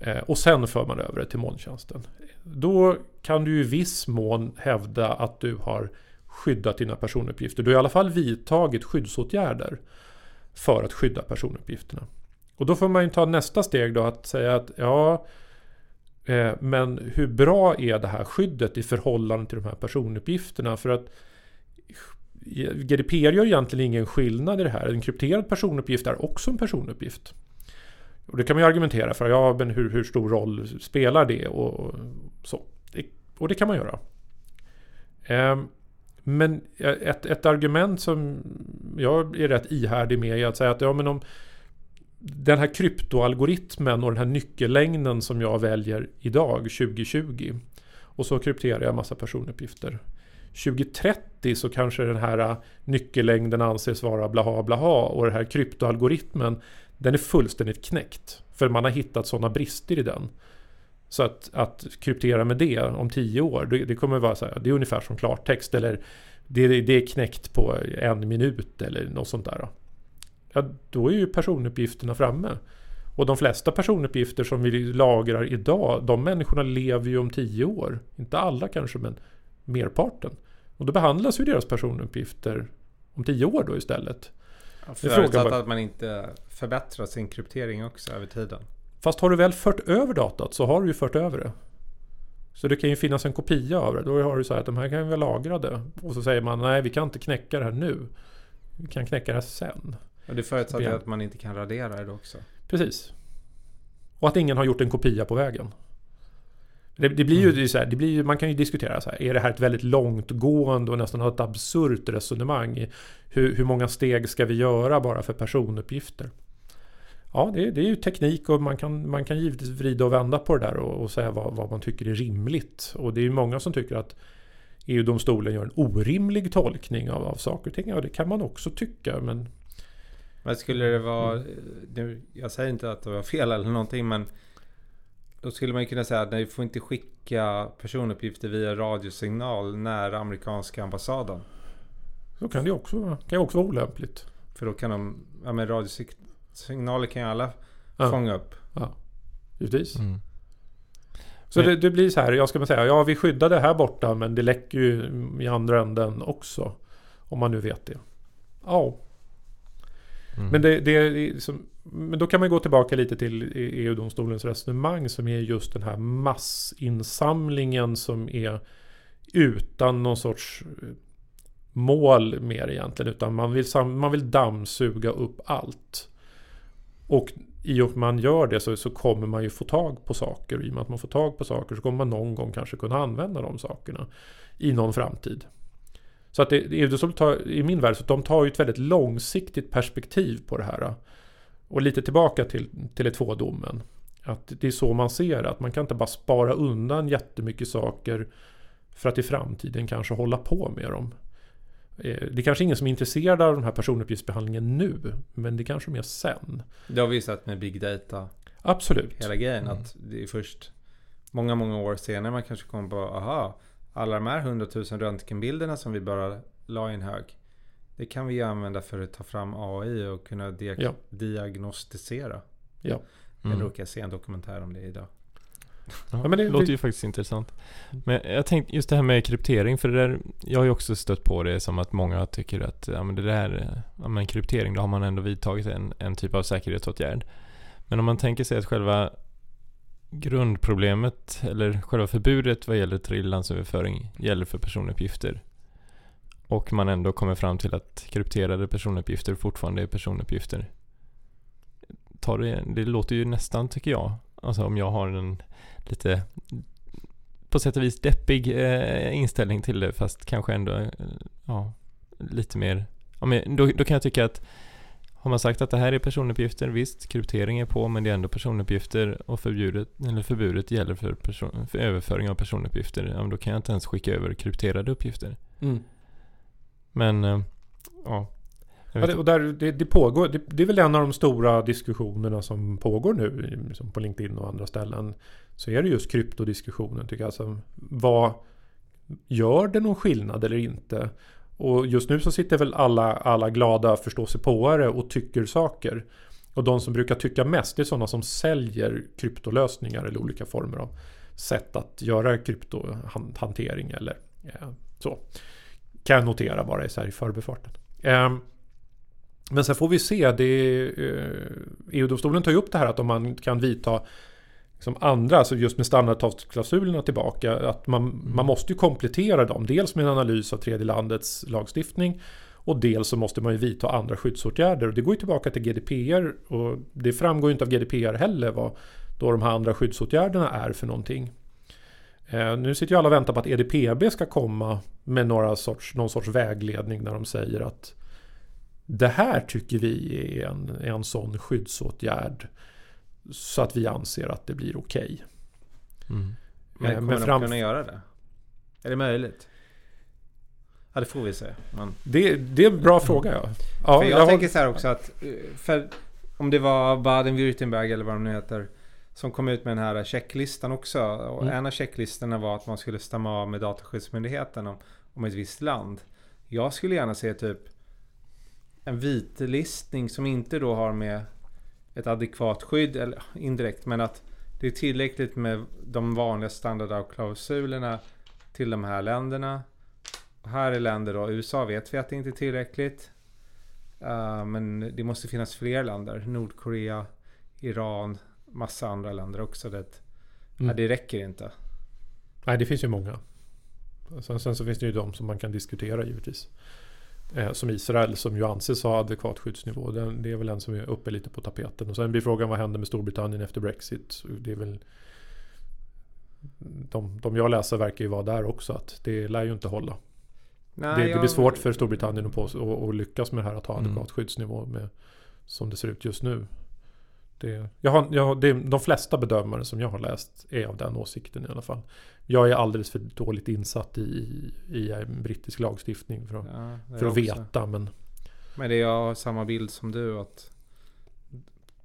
Eh, och sen för man över det till molntjänsten. Då kan du i viss mån hävda att du har skyddat dina personuppgifter. Du har i alla fall vidtagit skyddsåtgärder för att skydda personuppgifterna. Och då får man ju ta nästa steg då, att säga att ja... Men hur bra är det här skyddet i förhållande till de här personuppgifterna? För att G D P R gör egentligen ingen skillnad i det här. En krypterad personuppgift är också en personuppgift. Och det kan man ju argumentera för. Ja, men hur, hur stor roll spelar det? Och, så. Och det kan man göra. Men ett, ett argument som jag är rätt ihärdig med är att säga att ja, men om... den här kryptoalgoritmen och den här nyckellängden som jag väljer idag tjugo tjugo, och så krypterar jag massa personuppgifter. tjugo trettio så kanske den här nyckellängden anses vara blaha blaha, och den här kryptoalgoritmen, den är fullständigt knäckt för man har hittat sådana brister i den. Så att, att kryptera med det om tio år, det, det kommer vara så här, det är ungefär som klartext, eller det, det är knäckt på en minut eller något sånt där. Då. Ja, då är ju personuppgifterna framme. Och de flesta personuppgifter som vi lagrar idag, de människorna lever ju om tio år. Inte alla kanske, men merparten. Och då behandlas ju deras personuppgifter om tio år då istället. Ja, förutsatt bara... att man inte förbättrar sin kryptering också över tiden. Fast har du väl fört över datat så har du ju fört över det. Så det kan ju finnas en kopia av det. Då har du så här att de här kan ju vara lagrade. Och så säger man nej, vi kan inte knäcka det här nu. kan knäcka det sen. Och det förutsätter jag... att man inte kan radera det också. Precis. Och att ingen har gjort en kopia på vägen. Det, det blir ju mm. så här, det blir ju, man kan ju diskutera så här, är det här ett väldigt långtgående och nästan ett absurt resonemang i hur, hur många steg ska vi göra bara för personuppgifter? Ja, det, det är ju teknik och man kan, man kan givetvis vrida och vända på det där och, och säga vad, vad man tycker är rimligt. Och det är ju många som tycker att E U-domstolen gör en orimlig tolkning av, av saker och ting. Ja, det kan man också tycka, men... Men skulle det vara... Nu, jag säger inte att det var fel eller någonting, men då skulle man ju kunna säga att nej, vi får inte skicka personuppgifter via radiosignal nära amerikanska ambassaden. Så kan det också vara. Kan ju också vara olämpligt. För då kan de... Ja, men radiosignaler kan ju alla ja. fånga upp. Ja, givetvis. Mm. Så det, det blir så här, jag ska bara säga, ja vi skyddar det här borta men det läcker ju i andra änden också. Om man nu vet det. Ja. Mm. Men, det, det är som, men då kan man gå tillbaka lite till E U-domstolens resonemang som är just den här massinsamlingen som är utan någon sorts mål mer egentligen. Utan man vill, man vill dammsuga upp allt. Och i och med man gör det så, så kommer man ju få tag på saker. I och med att man får tag på saker så kommer man någon gång kanske kunna använda de sakerna i någon framtid. Så att det, det är det som tar, i min värld så de tar ju ett väldigt långsiktigt perspektiv på det här. Och lite tillbaka till, till E två-domen. Att det är så man ser att man kan inte bara spara undan jättemycket saker för att i framtiden kanske hålla på med dem. Det är kanske ingen som är intresserad av den här personuppgiftsbehandlingen nu, men det kanske är mer sen. Det har vi sett med big data. Absolut. Hela grejen mm. att det är först många, många år senare man kanske kommer på, aha, alla de här hundratusen röntgenbilderna som vi bara la in hög, det kan vi ju använda för att ta fram A I och kunna diag- ja. diagnostisera. Ja. Mm. Jag råkar se en dokumentär om det idag. Ja, ja, men det, det låter ju det... faktiskt intressant. Men jag tänkte just det här med kryptering, för det där, jag har ju också stött på det som att många tycker att ja, men det där, ja, men kryptering, då har man ändå vidtagit en, en typ av säkerhetsåtgärd. Men om man tänker sig att själva grundproblemet eller själva förbudet vad gäller tredjelandsöverföring gäller för personuppgifter och man ändå kommer fram till att krypterade personuppgifter fortfarande är personuppgifter. Tar det, det låter ju nästan, tycker jag, alltså om jag har en lite på sätt och vis deppig eh, inställning till det, fast kanske ändå eh, ja, lite mer ja, men då, då kan jag tycka att har man sagt att det här är personuppgifter, visst, kryptering är på, men det är ändå personuppgifter och förbjudet, eller förbudet gäller för, person, för överföring av personuppgifter, ja, men då kan jag inte ens skicka över krypterade uppgifter. Mm. Men eh, ja Ja, det, och där, det, det, pågår, det, det är väl en av de stora diskussionerna som pågår nu liksom på LinkedIn och andra ställen, så är det just kryptodiskussionen, tycker jag. Alltså, vad gör det någon skillnad eller inte? Och just nu så sitter väl alla, alla glada förståsigpåare och tycker saker, och de som brukar tycka mest det är sådana som säljer kryptolösningar eller olika former av sätt att göra kryptohantering eller ja, så kan jag notera bara i, så här, i förbifarten. Um, Men sen får vi se, det är, E U-domstolen tar ju upp det här att om man kan vidta liksom andra, alltså just med standardavtalsklausulerna tillbaka, att man, man måste ju komplettera dem, dels med en analys av tredjelandets lagstiftning och dels så måste man ju vidta andra skyddsåtgärder, och det går ju tillbaka till G D P R, och det framgår ju inte av G D P R heller vad då de här andra skyddsåtgärderna är för någonting. Eh, nu sitter ju alla och väntar på att E D P B ska komma med några sorts, någon sorts vägledning där de säger att det här tycker vi är en, en sån skyddsåtgärd så att vi anser att det blir okej. Okay. Mm. Men kommer Men framf- de kunna göra det? Är det möjligt? Ja, det får vi se. Men... Det, det är en bra mm. fråga, ja. ja jag, jag tänker har... så här också att för, om det var Baden-Württemberg eller vad de nu heter som kom ut med den här checklistan också, och mm. en av checklistorna var att man skulle stämma av med dataskyddsmyndigheten om, om ett visst land. Jag skulle gärna se typ en vitlistning som inte då har med ett adekvat skydd eller indirekt, men att det är tillräckligt med de vanliga standardklausulerna till de här länderna. Och här är länder då, U S A vet vi att det inte är tillräckligt, uh, men det måste finnas fler länder, Nordkorea, Iran, massa andra länder också. Det, mm. ja, det räcker inte. Nej, det finns ju många. Sen, sen så finns det ju de som man kan diskutera givetvis. eh, som Israel, som ju anses ha adekvat skyddsnivå. Den, det är väl en som är uppe lite på tapeten. Och sen blir frågan vad händer med Storbritannien efter Brexit. Det är väl, de, de jag läser verkar ju vara där också, att det lär ju inte hålla. Nej, det, det jag... blir svårt för Storbritannien att, på, att, att lyckas med det här, att ha adekvat mm. skyddsnivå med, som det ser ut just nu. Det, jag har, jag, det, de flesta bedömare som jag har läst är av den åsikten i alla fall. Jag är alldeles för dåligt insatt i, i, i en brittisk lagstiftning för att, ja, för att veta. Men, men det är jag har samma bild som du, att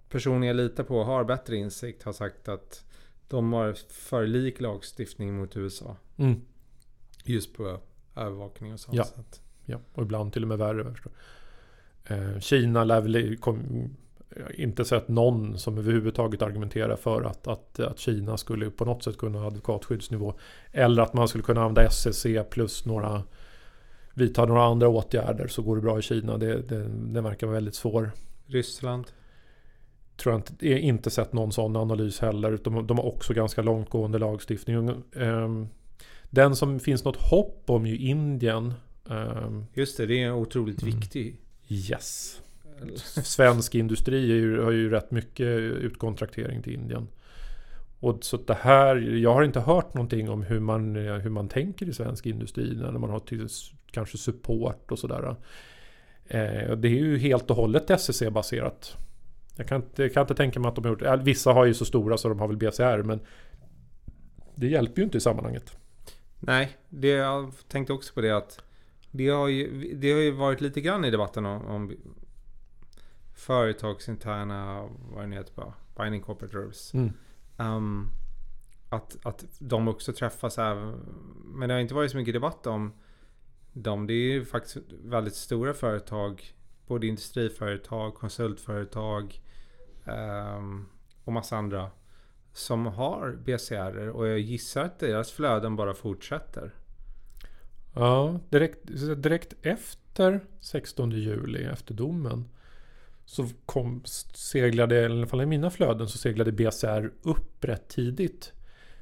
personer jag litar på har bättre insikt har sagt att de har för lik lagstiftning mot U S A. Mm. Just på övervakning och sånt. Ja, sätt. Ja. Och ibland till och med värre. Eh, Kina lär väl kom, inte sett någon som överhuvudtaget argumenterar för att, att, att Kina skulle på något sätt kunna ha adekvat skyddsnivå, eller att man skulle kunna använda S E C plus några, vidta några andra åtgärder så går det bra i Kina. Det, det, det verkar vara väldigt svår. Ryssland? Tror jag inte, jag har inte sett någon sån analys heller. De, de har också ganska långtgående lagstiftning. Den som finns något hopp om ju Indien. Just det, det är otroligt mm. viktig. Yes. Svensk industri är ju, har ju rätt mycket utkontraktering till Indien. Och så det här, jag har inte hört någonting om hur man, hur man tänker i svensk industri när man har till, kanske support och sådär. Eh, det är ju helt och hållet S E C-baserat. Jag kan inte, jag kan inte tänka mig att de har gjort. Vissa har ju så stora så de har väl B C R, men det hjälper ju inte i sammanhanget. Nej, det, jag tänkte också på det att det har ju, det har ju varit lite grann i debatten om, om företagsinterna, vad det heter bara, binding corporate rules. Mm. Um, att, att de också träffas även, men det har inte varit så mycket debatt om dem. Det är ju faktiskt väldigt stora företag, både industriföretag, konsultföretag um, och massa andra som har B C R, och jag gissar att deras flöden bara fortsätter. Ja, direkt, direkt efter sextonde juli, efter domen, så kom, seglade, i alla fall i mina flöden, så seglade B C R upp rätt tidigt.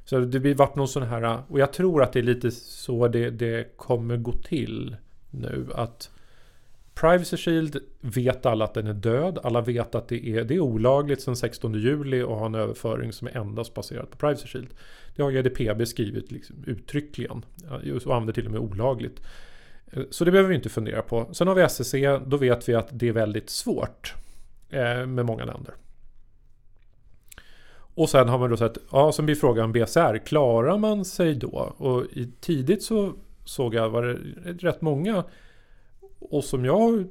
Så det varit någon sån här, och jag tror att det är lite så det, det kommer gå till nu, att Privacy Shield vet alla att den är död. Alla vet att det är, det är olagligt sedan sextonde juli att ha en överföring som är endast baserad på Privacy Shield. Det har G D P R skrivit liksom uttryckligen och använder till och med olagligt. Så det behöver vi inte fundera på. Sen har vi S E C, då vet vi att det är väldigt svårt med många länder. Och sen har man då sett, ja, som blir frågan B C R, klarar man sig då? Och i, tidigt så såg jag, var det rätt många, och som jag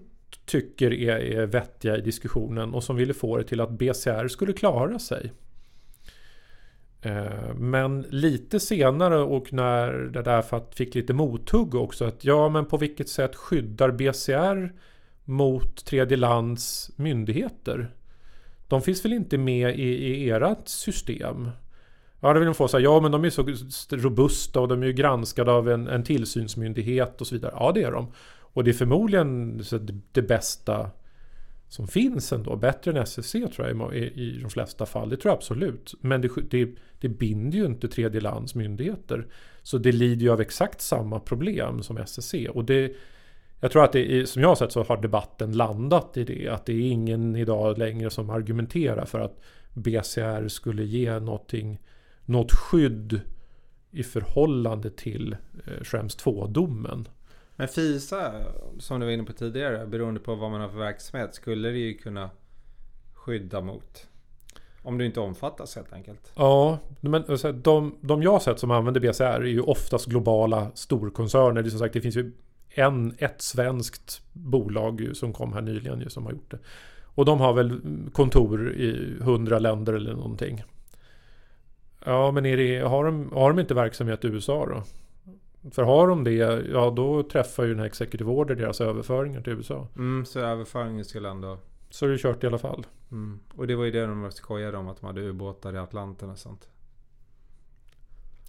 tycker är, är vettiga i diskussionen, och som ville få det till att B C R skulle klara sig. Men lite senare, och när det där fick lite mothugg också, att ja, men på vilket sätt skyddar B C R mot tredjelands myndigheter? De finns väl inte med i, i ert system? Ja, det vill de få säga. Ja, men de är så robusta och de är ju granskade av en, en tillsynsmyndighet och så vidare. Ja, det är de. Och det är förmodligen det bästa som finns ändå. Bättre än S E C tror jag i de flesta fall. Det tror jag absolut. Men det, det, det binder ju inte tredjelandsmyndigheter. Så det lider ju av exakt samma problem som S E C. Och det, jag tror att det, som jag har sett, så har debatten landat i det. Att det är ingen idag längre som argumenterar för att B C R skulle ge någonting, något skydd i förhållande till Schrems två-domen. Men FISA, som du var inne på tidigare, beroende på vad man har för verksamhet, skulle det ju kunna skydda mot. Om du inte omfattas helt enkelt. Ja, men de, de jag har sett som använder B C R är ju oftast globala storkoncerner. Det är som sagt, det finns ju en, ett svenskt bolag ju, som kom här nyligen ju, som har gjort det. Och de har väl kontor i hundra länder eller någonting. Ja, men är det, har, de, har de inte verksamhet i U S A då? För har de det, ja, då träffar ju den här executive order deras överföringar till U S A. Mm, så överföringen skulle ändå... Så är det kört i alla fall. Mm. Och det var ju det de skojade om, att de hade ubåtar i Atlanten och sånt.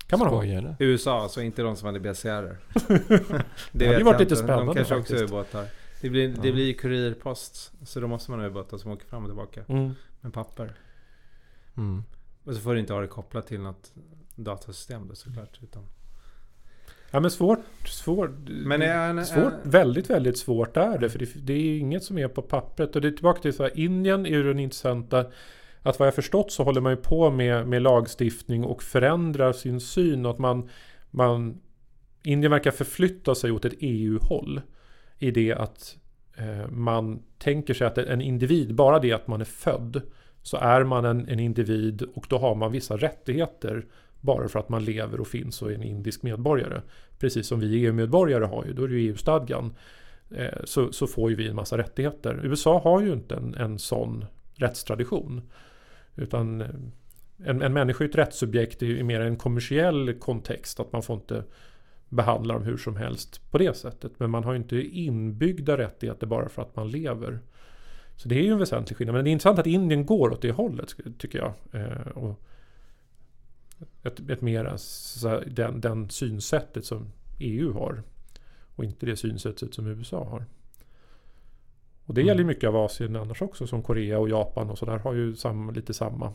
Kan man ha det? U S A, alltså inte de som hade B C R. Det har ju varit lite spännande. De kanske faktiskt också ubåtar. Det blir, det mm. blir kurirpost, så då måste man ha ubåtar som åker fram och tillbaka mm. med papper. Mm. Och så får du inte ha det kopplat till något datasystem då, såklart, utan... Ja, men svårt, svårt, men en, svårt en... väldigt, väldigt svårt är det. För det, det är inget som är på pappret. Och det är tillbaka till så här, Indien är ju den intressanta. Att vad jag förstått så håller man ju på med, med lagstiftning och förändrar sin syn. Att man, man, Indien verkar förflytta sig åt ett E U-håll. I det att eh, man tänker sig att en individ, bara det att man är född, så är man en, en individ och då har man vissa rättigheter bara för att man lever och finns och är en indisk medborgare. Precis som vi E U-medborgare har ju, då är det ju E U-stadgan. Eh, så, så får ju vi en massa rättigheter. U S A har ju inte en, en sån rättstradition. Utan en, en människa är ett rättssubjekt i mer en kommersiell kontext. Att man får inte behandla dem hur som helst på det sättet. Men man har ju inte inbyggda rättigheter bara för att man lever. Så det är ju en väsentlig skillnad. Men det är intressant att Indien går åt det hållet, tycker jag. Eh, och ett, ett mer så här, den, den synsättet som E U har. Och inte det synsättet som U S A har. Och det mm. gäller mycket av Asien annars också. Som Korea och Japan och sådär har ju samma, lite samma.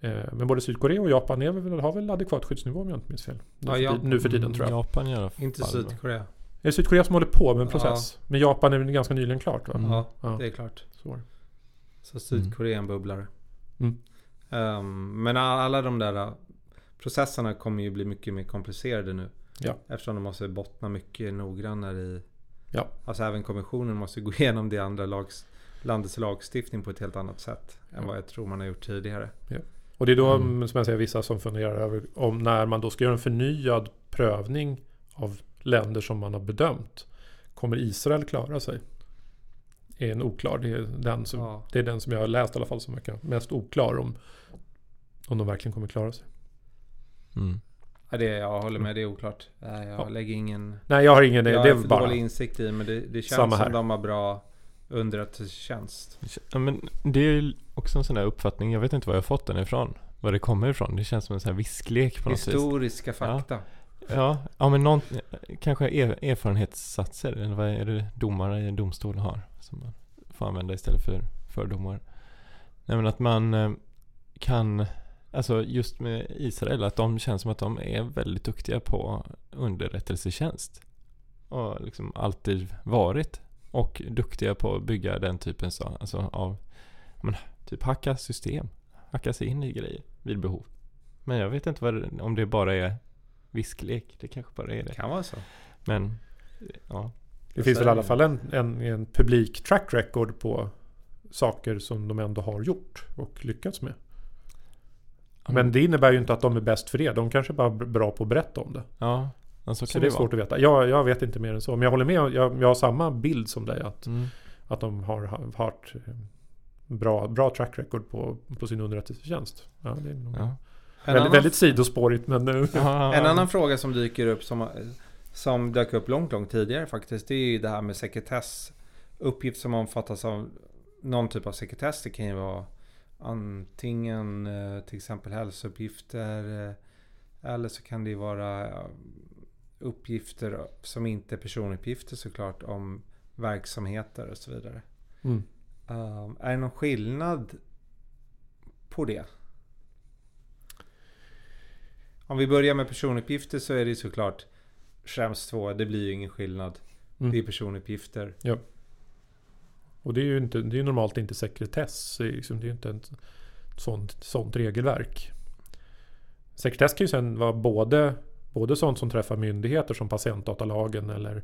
Eh, men både Sydkorea och Japan är väl, har väl adekvat skyddsnivå om jag inte minns fel. Nu, ja, ja. nu för tiden tror jag. Japan i alla fall. Inte Sydkorea. Det är Sydkorea som håller på med en process. Ja. Men Japan är ganska nyligen klart, va? Mm. Ja, det är klart. Så, Så Sydkorea mm. bubblar. Mm. Um, men alla de där processerna kommer ju bli mycket mer komplicerade nu. Ja. Eftersom de måste bottna mycket noggrannare i... Ja. Alltså även kommissionen måste gå igenom det andra lags, landets lagstiftning på ett helt annat sätt ja. än vad jag tror man har gjort tidigare. Ja. Och det är då, mm. som jag säger, vissa som funderar över om när man då ska göra en förnyad prövning av länder som man har bedömt. Kommer Israel klara sig? Är en oklar. Det är den som, ja. det är den som jag har läst i alla fall som verkar mest oklar om om de verkligen kommer klara sig. Mm. Ja, det, jag håller med, det är oklart. Jag ja. lägger ingen... Nej, jag har ingen... Jag det är bara dålig insikt i, men det, det känns som de har bra underrättelsetjänst. Ja, men det är också en sån här uppfattning. Jag vet inte var jag har fått den ifrån. Var det kommer ifrån. Det känns som en sån här visklek på något sätt. Historiska fakta. Ja. Ja, ja, men någon, kanske er, erfarenhetssatser eller vad är det domare i domstol har som man får använda istället för fördomar. Nej, men att man kan, alltså just med Israel, att de känns som att de är väldigt duktiga på underrättelsetjänst och liksom alltid varit och duktiga på att bygga den typen så, alltså av men, typ hacka system, hacka sig in i grejer vid behov. Men jag vet inte vad, om det bara är visklek, det kanske bara är det. Det kan vara så. Men, ja. Det finns väl i alla fall en, en, en publik track record på saker som de ändå har gjort och lyckats med. Mm. Men det innebär ju inte att de är bäst för det. De kanske bara är bra på att berätta om det. Ja, alltså, så kan det är det svårt vara. Att veta. Jag, jag vet inte mer än så. Men jag håller med, jag, jag har samma bild som dig att, mm. att de har haft bra, bra track record på, på sin underrättelsetjänst. Ja, det är nog... Ja. En väldigt, väldigt sidospårigt men nu. En annan fråga som dyker upp som, som dök upp långt, långt tidigare faktiskt, det är ju det här med sekretess. Uppgift som omfattas av någon typ av sekretess, det kan ju vara antingen till exempel hälsouppgifter eller så kan det vara uppgifter som inte är personuppgifter såklart om verksamheter och så vidare. Mm. Um, är det någon skillnad på det? Om vi börjar med personuppgifter så är det såklart Schrems två, det blir ju ingen skillnad. Mm. Det är personuppgifter. Ja. Och det är ju inte, det är normalt inte sekretess. Det är, liksom, det är inte ett sånt, sånt regelverk. Sekretess kan ju sen vara både, både sånt som träffar myndigheter som patientdatalagen eller,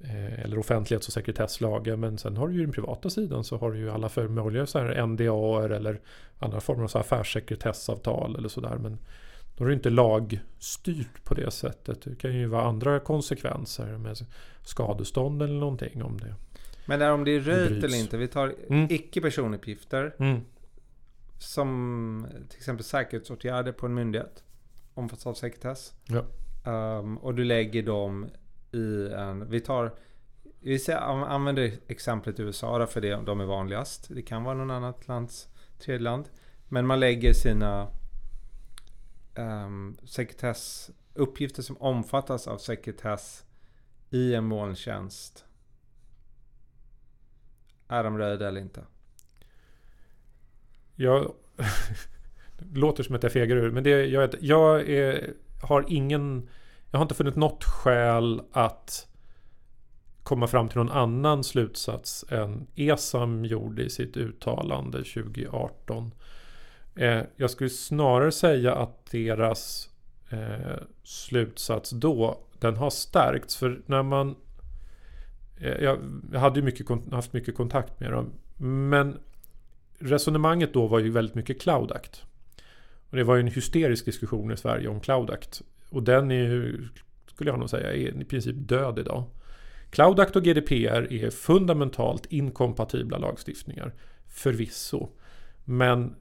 eh, eller offentlighets- och sekretesslagen. Men sen har du ju den privata sidan så har du ju alla möjliga så här N D A eller andra former av så affärssekretessavtal eller sådär. Men då är det inte lagstyrt på det sättet. Det kan ju vara andra konsekvenser med skadestånd eller någonting om det. Men där om det är röjt eller inte, vi tar mm. icke-personuppgifter mm. som till exempel säkerhetsåtgärder på en myndighet omfattas av sekretess. Ja. Um, och du lägger dem i en... Vi tar... Vi ser, använder exemplet U S A för det, de är vanligast. Det kan vara någon annat lands tredjeland. Men man lägger sina... Um, sekretess, uppgifter som omfattas av sekretess i en molntjänst, är de röda eller inte? Jag låter som att jag fegar ur, men det, jag, jag är, har ingen Jag har inte funnit något skäl att komma fram till någon annan slutsats än Esam gjorde i sitt uttalande tjugo arton. Eh, jag skulle snarare säga att deras eh, slutsats då, den har stärkts. För när man, eh, jag hade ju mycket, haft mycket kontakt med dem, men resonemanget då var ju väldigt mycket CLOUD Act. Och det var ju en hysterisk diskussion i Sverige om CLOUD Act. Och den är ju, skulle jag nog säga, är i princip död idag. CLOUD Act och G D P R är fundamentalt inkompatibla lagstiftningar, förvisso. Men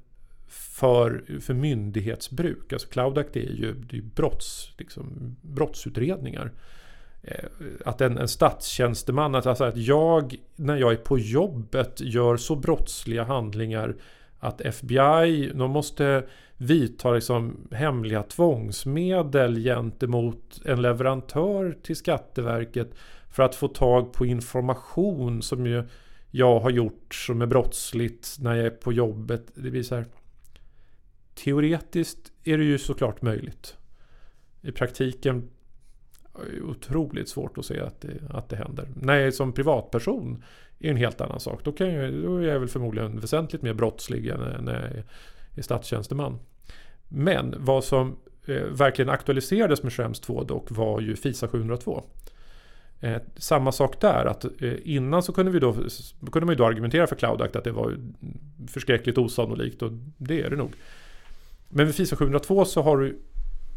för, för myndighetsbruk, alltså CLOUD Act är ju det är brotts, liksom, brottsutredningar. Att en, en statstjänsteman, att, alltså att jag när jag är på jobbet gör så brottsliga handlingar att F B I, de måste vidta liksom hemliga tvångsmedel gentemot en leverantör till Skatteverket för att få tag på information som ju jag har gjort som är brottsligt när jag är på jobbet. Det blir så här, teoretiskt är det ju såklart möjligt. I praktiken är otroligt svårt att se att det, att det händer. När jag är som privatperson är en helt annan sak. Då, kan jag, då är jag väl förmodligen väsentligt mer brottslig än när jag är statstjänsteman. Men vad som eh, verkligen aktualiserades med Schrems två dock var ju FISA sjuhundratvå. Eh, samma sak där, att eh, innan så kunde, vi då, kunde man ju då argumentera för CLOUD Act att det var förskräckligt osannolikt, och det är det nog. Men med FISA sjuhundratvå så har du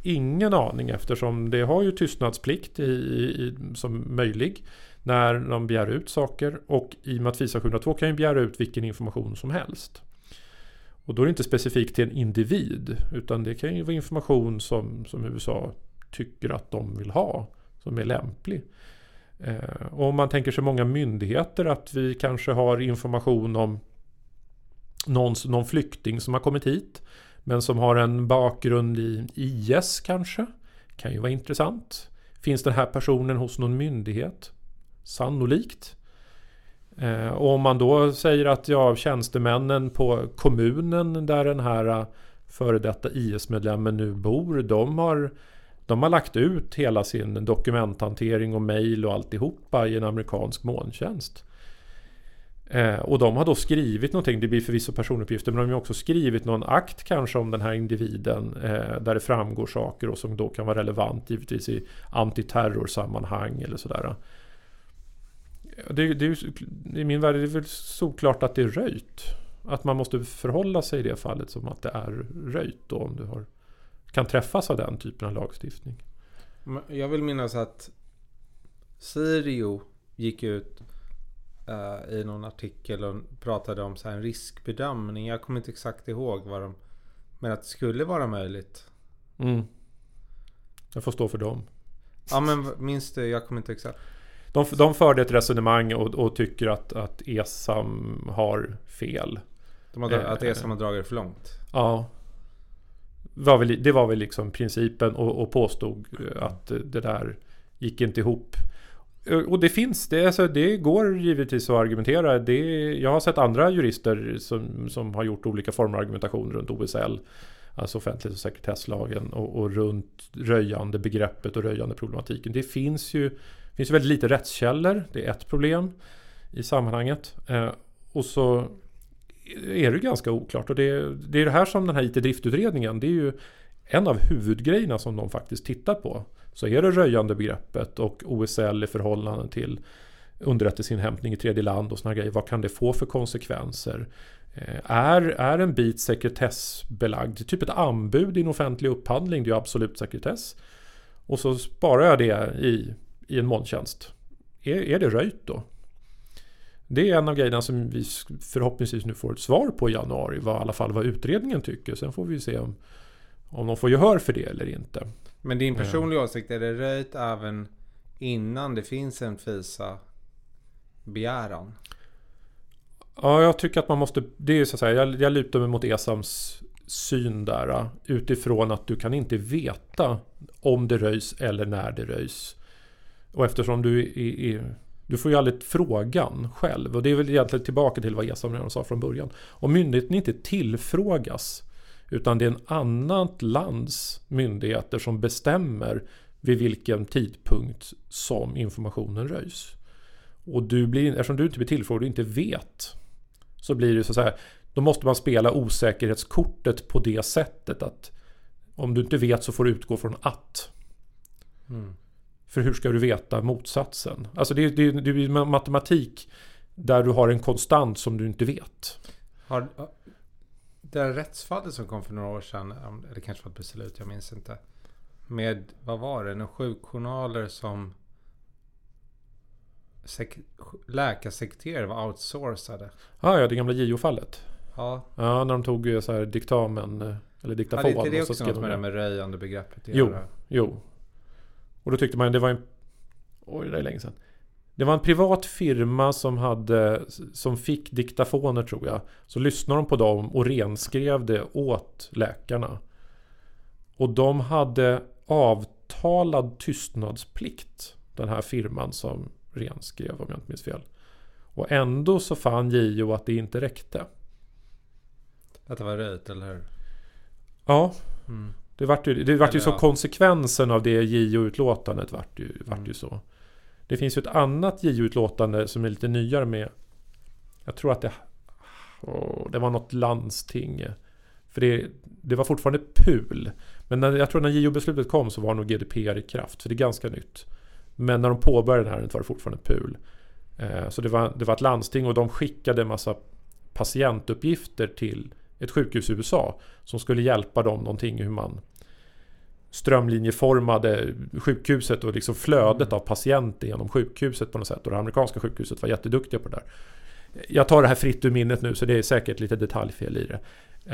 ingen aning, eftersom det har ju tystnadsplikt i, i, som möjlig när de begär ut saker, och i och med att FISA sjuhundratvå kan ju begära ut vilken information som helst. Och då är det inte specifikt till en individ, utan det kan ju vara information som, som U S A tycker att de vill ha, som är lämplig. Eh, och om man tänker sig många myndigheter, att vi kanske har information om någon, någon flykting som har kommit hit men som har en bakgrund i I S kanske. Kan ju vara intressant. Finns den här personen hos någon myndighet? Sannolikt. Eh, och om man då säger att ja, tjänstemännen på kommunen där den här före detta I S-medlemmen nu bor, de har, de har lagt ut hela sin dokumenthantering och mejl och alltihopa i en amerikansk molntjänst. Eh, och de har då skrivit någonting, det blir förvisso personuppgifter, men de har också skrivit någon akt kanske om den här individen eh, där det framgår saker och som då kan vara relevant givetvis i antiterrorsammanhang eller sådär. Det, det är, i min värld är det väl såklart att det är röjt. Att man måste förhålla sig i det fallet som att det är röjt då, om du har, kan träffas av den typen av lagstiftning. Jag vill minnas att Sirio gick ut Uh, i någon artikel och pratade om så här en riskbedömning. Jag kommer inte exakt ihåg vad de, men att det skulle vara möjligt. Mm. Jag får stå för dem. Ja, men minns du, jag kommer inte exakt. De, de förde ett resonemang och, och tycker att, att Esam har fel. De har, eh, att Esam har dragit för långt. Ja. Var väl, det var väl liksom principen, och, och påstod att det där gick inte ihop. Och det finns, det, alltså det går givetvis att argumentera. Det, jag har sett andra jurister som, som har gjort olika former av argumentation runt O S L, alltså offentlighets- och sekretesslagen, och, och runt röjande begreppet och röjande problematiken. Det finns ju finns väldigt lite rättskällor, det är ett problem i sammanhanget. Eh, och så är det ganska oklart. Och det, det är det här som den här I T-driftutredningen, det är ju en av huvudgrejerna som de faktiskt tittar på. Så är det röjande begreppet och O S L i förhållande till underrättelseinhämtning i tredje land och såna grejer. Vad kan det få för konsekvenser? Eh, är, är en bit sekretessbelagd? Typ ett anbud i en offentlig upphandling, det är ju absolut sekretess. Och så sparar jag det i, i en molntjänst. Är, är det röjt då? Det är en av grejerna som vi förhoppningsvis nu får ett svar på i januari. Vad, i alla fall vad utredningen tycker. Sen får vi se om, om de får gehör för det eller inte. Men din personliga åsikt, är det röjt även innan det finns en FISA-begäran? Ja, jag tycker att man måste... Det är så att säga, jag, jag lutar mig mot Esams syn där. Utifrån att du kan inte veta om det röjs eller när det röjs. Och eftersom du är... är du får ju aldrig frågan själv. Och det är väl egentligen tillbaka till vad Esam redan sa från början. Om myndigheten inte tillfrågas, utan det är en annat lands myndigheter som bestämmer vid vilken tidpunkt som informationen röjs. Och du blir, eftersom du inte blir tillfrågad och inte vet, så blir det så här, då måste man spela osäkerhetskortet på det sättet att om du inte vet så får du utgå från att. Mm. För hur ska du veta motsatsen? Alltså det är, det är, det är matematik där du har en konstant som du inte vet. Har, det här rättsfallet som kom för några år sedan, eller kanske var ett beslut, jag minns inte. Med, vad var det, några sjukjournaler som sek- läkarsekreterare var outsourcade. Ah, ja, det gamla J O-fallet. Ja. Ja, när de tog så här diktamen, eller diktafon. Ja, det är inte det också något med det med röjande begreppet? Jo, jo. Och då tyckte man, det var en... Oj, det är länge sedan. Det var en privat firma som, hade, som fick diktafoner, tror jag. Så lyssnade de på dem och renskrev det åt läkarna. Och de hade avtalad tystnadsplikt, den här firman som renskrev, om jag inte minns fel. Och ändå så fann J O att det inte räckte. Att det var röjt, eller hur? Ja, mm. Det vart ju, det vart ju så, ja. Konsekvensen av det J O-utlåtandet vart ju, vart mm. ju så. Det finns ju ett annat J O-utlåtande som är lite nyare med, jag tror att det, oh, det var något landsting. För det, det var fortfarande P U L. Men när, jag tror när J O-beslutet kom så var nog G D P R i kraft, för det är ganska nytt. Men när de påbörjade den här var det fortfarande P U L. Eh, så det var, det var ett landsting och de skickade en massa patientuppgifter till ett sjukhus i U S A som skulle hjälpa dem någonting, hur man strömlinjeformade sjukhuset och liksom flödet av patienter genom sjukhuset på något sätt. Och det amerikanska sjukhuset var jätteduktiga på det där. Jag tar det här fritt ur minnet nu, så det är säkert lite detaljfel i det.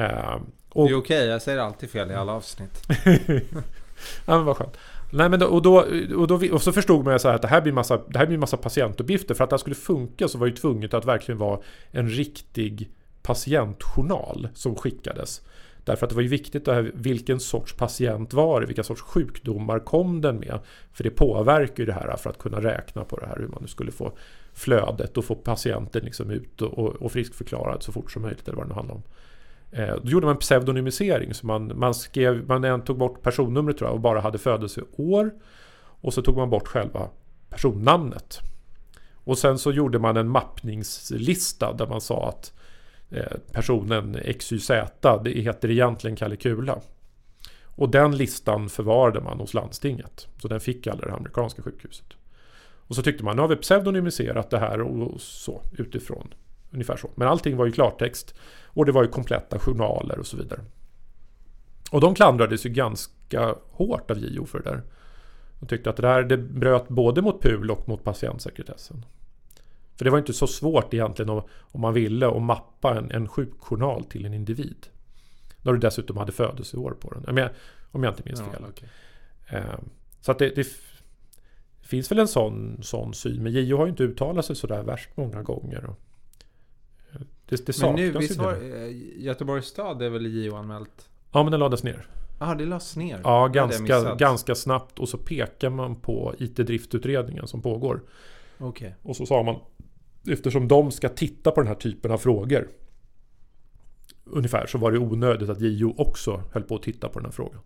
Uh, och... Det är okej, okay, jag säger alltid fel i alla avsnitt. Ja, men vad skönt. Nej, men då, och, då, och, då, och så förstod man så här att det här blir massa, det här blir massa patientuppgifter. För att det här skulle funka så var ju tvunget att verkligen vara en riktig patientjournal som skickades. Därför att det var ju viktigt det här, vilken sorts patient var det, vilka sorts sjukdomar kom den med. För det påverkar ju det här för att kunna räkna på det här, hur man nu skulle få flödet och få patienten liksom ut och, och, och friskförklarad så fort som möjligt, eller vad det nu handlar om. Eh, då gjorde man en pseudonymisering, så man, man, skrev, man tog bort personnumret, tror jag, och bara hade födelseår, och så tog man bort själva personnamnet. Och sen så gjorde man en mappningslista där man sa att personen X Y Z, det heter egentligen Kalle Kula. Och den listan förvarade man hos landstinget. Så den fick alla det amerikanska sjukhuset. Och så tyckte man, nu har vi pseudonymiserat det här och så, utifrån. Ungefär så. Men allting var ju klartext och det var ju kompletta journaler och så vidare. Och de klandrades ju ganska hårt av J O för det där. De tyckte att det där, det bröt både mot P U L och mot patientsekretessen. För det var inte så svårt egentligen om, om man ville att mappa en, en sjukjournal till en individ. När du dessutom hade födelseår på den. Om jag, om jag inte minns fel. Ja, okay. eh, så att det, det f- finns väl en sån, sån syn. Men J O har ju inte uttalat sig sådär värst många gånger. Och det, det men nu, visst var Göteborgs stad är väl J O-anmält? Ja, men den lades ner. Ja, det lades ner. Ja, ganska, ganska snabbt. Och så pekar man på I T-driftutredningen som pågår. Okay. Och så sa man, eftersom de ska titta på den här typen av frågor ungefär, så var det onödigt att J O också höll på att titta på den här frågan.